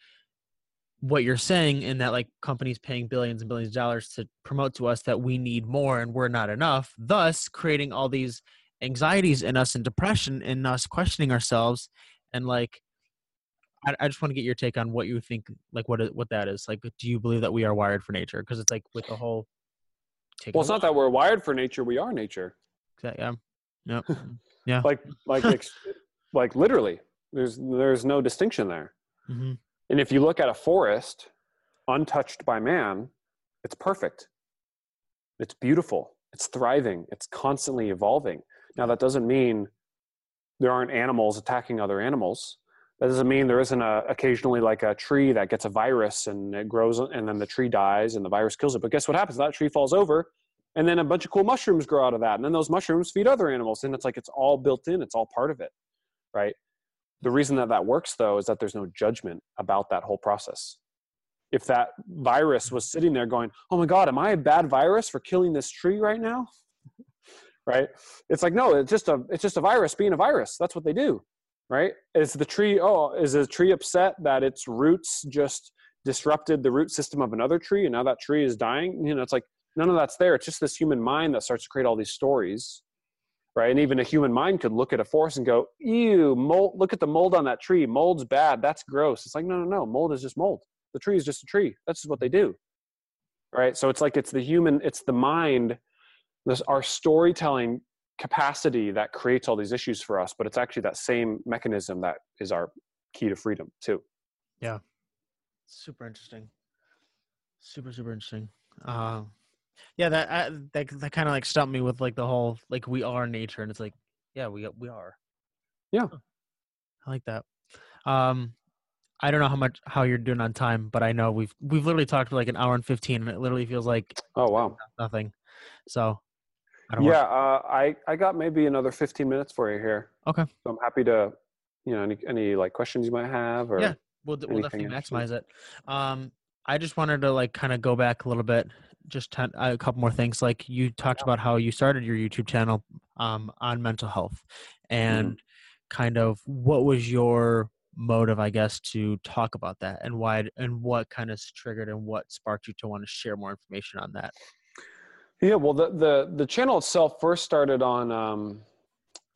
what you're saying in that like companies paying billions and billions of dollars to promote to us that we need more and we're not enough, thus creating all these anxieties in us and depression in us questioning ourselves and like, I just want to get your take on what you think, like what what that is. Like, do you believe that we are wired for nature? Because it's like with the whole. Take well, it's not that we're wired for nature. We are nature. Yeah. No. Yeah. like, like, ex- like literally, there's there's no distinction there. Mm-hmm. And if you look at a forest, untouched by man, it's perfect. It's beautiful. It's thriving. It's constantly evolving. Now, that doesn't mean there aren't animals attacking other animals. That doesn't mean there isn't a, occasionally like a tree that gets a virus and it grows and then the tree dies and the virus kills it. But guess what happens? That tree falls over and then a bunch of cool mushrooms grow out of that. And then those mushrooms feed other animals. And it's like, it's all built in. It's all part of it, right? The reason that that works though, is that there's no judgment about that whole process. If that virus was sitting there going, oh my God, am I a bad virus for killing this tree right now? Right? It's like, no, it's just a, it's just a virus being a virus. That's what they do. Right? Is the tree, oh, is the tree upset that its roots just disrupted the root system of another tree and now that tree is dying? You know, it's like, none of that's there. It's just this human mind that starts to create all these stories, right? And even a human mind could look at a forest and go, ew, mold, look at the mold on that tree. Mold's bad. That's gross. It's like, no, no, no. Mold is just mold. The tree is just a tree. That's just what they do, right? So it's like, it's the human, it's the mind, this, our storytelling capacity that creates all these issues for us, but it's actually that same mechanism that is our key to freedom too. Yeah. Super interesting. Super, super interesting. Uh, yeah, that, I, that, that kind of like stumped me with like the whole, like we are nature and it's like, yeah, we, we are. Yeah. Huh. I like that. Um, I don't know how much, how you're doing on time, but I know we've, we've literally talked for like an hour and fifteen and it literally feels like, oh wow, nothing. So yeah, uh, I, I got maybe another fifteen minutes for you here. Okay. So I'm happy to, you know, any, any like questions you might have or. Yeah, we'll, we'll definitely maximize it. Um, I just wanted to like kind of go back a little bit, just ten, uh, a couple more things. Like you talked about how you started your YouTube channel um, on mental health and mm-hmm. kind of what was your motive, I guess, to talk about that and why and what kind of triggered and what sparked you to want to share more information on that? Yeah, well, the, the the channel itself first started on um,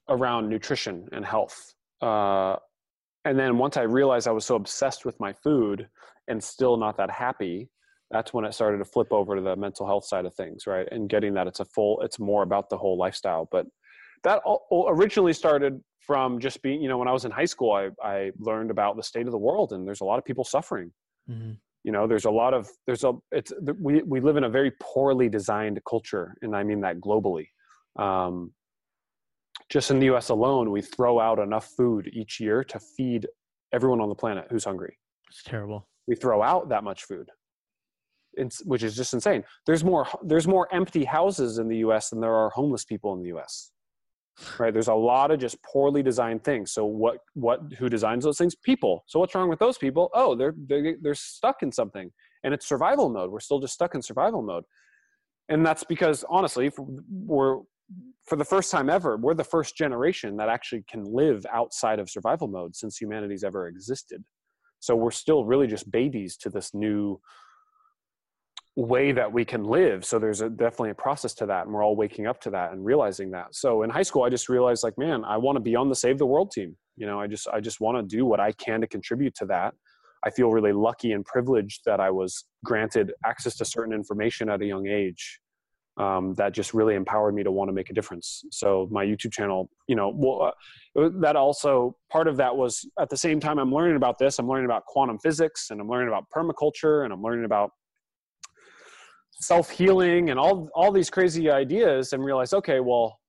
around nutrition and health. Uh, and then once I realized I was so obsessed with my food and still not that happy, that's when it started to flip over to the mental health side of things, right? And getting that it's a full, it's more about the whole lifestyle. But that all originally started from just being, you know, when I was in high school, I, I learned about the state of the world and there's a lot of people suffering. Mm-hmm. You know, there's a lot of, there's a, it's, we, we live in a very poorly designed culture. And I mean that globally. Um, just in the U S alone, we throw out enough food each year to feed everyone on the planet who's hungry. It's terrible. We throw out that much food, it's, which is just insane. There's more, there's more empty houses in the U S than there are homeless people in the U S, right? There's a lot of just poorly designed things. So what, what, who designs those things? People. So what's wrong with those people? Oh, they're, they're, they're stuck in something and it's survival mode. We're still just stuck in survival mode. And that's because honestly, we're, for the first time ever, we're the first generation that actually can live outside of survival mode since humanity's ever existed. So we're still really just babies to this new way that we can live. So there's a, definitely a process to that. And we're all waking up to that and realizing that. So in high school, I just realized like, man, I want to be on the Save the World team. You know, I just, I just want to do what I can to contribute to that. I feel really lucky and privileged that I was granted access to certain information at a young age um, that just really empowered me to want to make a difference. So my YouTube channel, you know, well, uh, that also, part of that was at the same time I'm learning about this, I'm learning about quantum physics and I'm learning about permaculture and I'm learning about self-healing and all, all these crazy ideas, and realize, okay, well,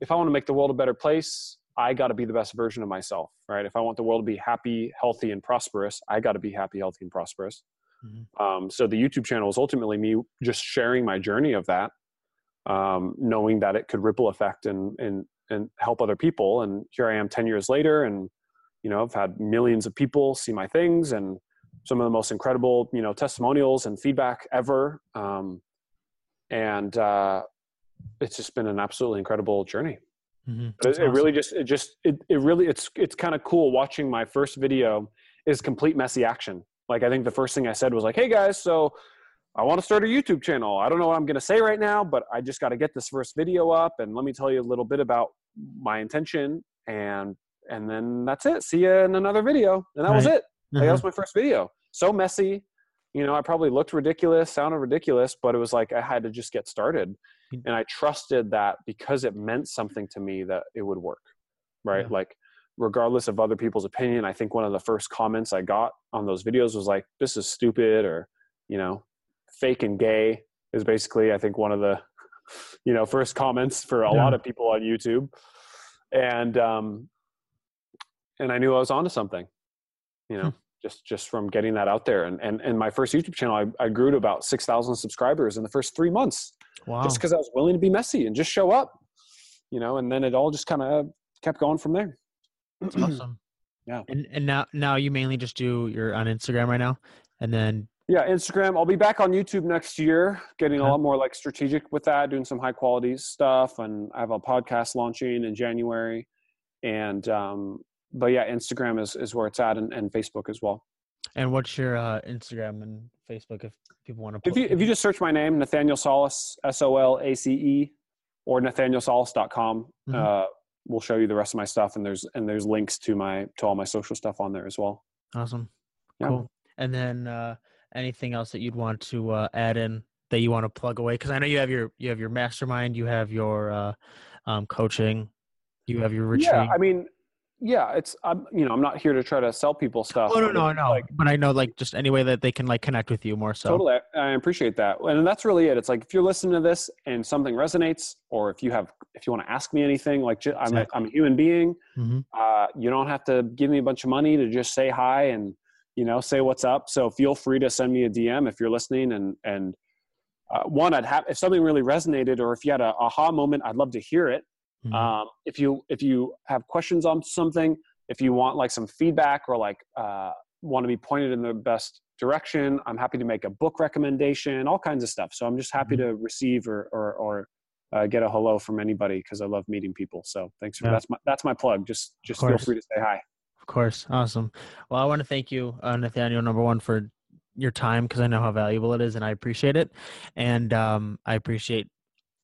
if I want to make the world a better place, I got to be the best version of myself, right? If I want the world to be happy, healthy, and prosperous, I got to be happy, healthy, and prosperous. Mm-hmm. Um, so the YouTube channel is ultimately me just sharing my journey of that, um, knowing that it could ripple effect and, and, and help other people. And here I am ten years later, and, you know, I've had millions of people see my things and some of the most incredible, you know, testimonials and feedback ever. Um, and uh, it's just been an absolutely incredible journey. Mm-hmm. It, awesome. it really just, it just, it, it really, it's, it's kind of cool watching. My first video is complete messy action. Like, I think the first thing I said was like, hey guys, so I want to start a YouTube channel. I don't know what I'm going to say right now, but I just got to get this first video up. And let me tell you a little bit about my intention. And, and then that's it. See you in another video. And that right. was it. Like, mm-hmm. That was my first video. So messy. You know, I probably looked ridiculous, sounded ridiculous, but it was like I had to just get started. And I trusted that because it meant something to me that it would work, right? Yeah. Like, regardless of other people's opinion, I think one of the first comments I got on those videos was like, this is stupid, or, you know, fake and gay is basically, I think, one of the, you know, first comments for a yeah. lot of people on YouTube. And, um, and I knew I was onto something, you know, just, just from getting that out there. And, and, and my first YouTube channel, I, I grew to about six thousand subscribers in the first three months. Wow. Just because I was willing to be messy and just show up, you know, and then it all just kind of kept going from there. That's awesome. Yeah. And and now now you mainly just do you're on Instagram right now, and then yeah, Instagram. I'll be back on YouTube next year, getting okay. a lot more like strategic with that, doing some high quality stuff, and I have a podcast launching in January, and um, but yeah, Instagram is is where it's at, and, and Facebook as well. And what's your uh, Instagram and Facebook if people want to? If you, if you just search my name, Nathaniel Solace, S O L A C E, or Nathaniel Solace dot com, mm-hmm. uh, we'll show you the rest of my stuff. And there's and there's links to my to all my social stuff on there as well. Awesome, yeah. Cool. And then uh, anything else that you'd want to uh, add in that you want to plug away? Because I know you have your you have your mastermind, you have your uh, um, coaching, you have your retreat. Yeah, I mean. Yeah, it's, I'm, you know, I'm not here to try to sell people stuff. Oh, no, no, no. Like, but I know, like, just any way that they can, like, connect with you more so. Totally. I appreciate that. And that's really it. It's like, if you're listening to this and something resonates, or if you have, if you want to ask me anything, like, just, exactly. I'm, a, I'm a human being. Mm-hmm. Uh, you don't have to give me a bunch of money to just say hi and, you know, say what's up. So feel free to send me a D M if you're listening. And, and uh, one, I'd have, if something really resonated, or if you had an aha moment, I'd love to hear it. Mm-hmm. Um, if you, if you have questions on something, if you want like some feedback, or like, uh, want to be pointed in the best direction, I'm happy to make a book recommendation, all kinds of stuff. So I'm just happy mm-hmm. to receive or, or, or, uh, get a hello from anybody, 'cause I love meeting people. So thanks for, yeah. that's my, that's my plug. Just, just feel free to say hi. Of course. Awesome. Well, I want to thank you, uh, Nathaniel, number one, for your time, 'cause I know how valuable it is and I appreciate it. And, um, I appreciate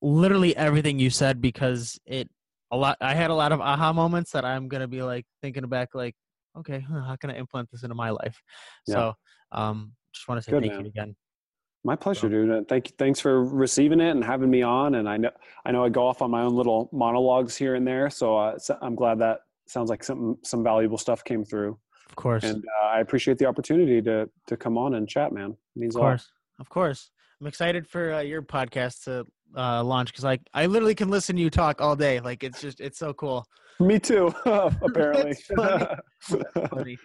literally everything you said, because it a lot I had a lot of aha moments that I'm gonna be like thinking back, like, okay, huh, how can I implement this into my life? Yeah. So um just want to say Good, thank man. you again. My pleasure, so. dude. Thank thanks for receiving it and having me on. And I know I know I go off on my own little monologues here and there, so uh, I'm glad that sounds like some some valuable stuff came through. Of course. And uh, I appreciate the opportunity to to come on and chat, man. It means of course, all. of course. I'm excited for uh, your podcast to uh, launch. 'Cause like, I literally can listen to you talk all day. Like, it's just, it's so cool. Me too. Apparently. That's funny. (laughs) funny.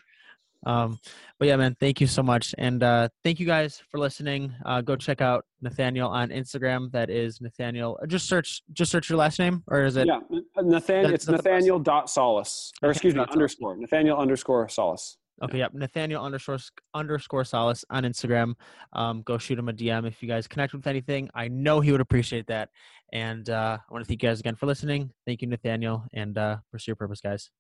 Um, but yeah, man, thank you so much. And uh, thank you guys for listening. Uh, go check out Nathaniel on Instagram. That is Nathaniel. Just search, just search your last name, or is it? Yeah. Nathan, it's Nathaniel dot Solace, or excuse me, underscore Nathaniel underscore Solace. Okay. Yep. Nathaniel underscore underscore Solace on Instagram. Um, go shoot him a D M if you guys connect with anything. I know he would appreciate that. And uh, I want to thank you guys again for listening. Thank you, Nathaniel, and uh, pursue your purpose, guys.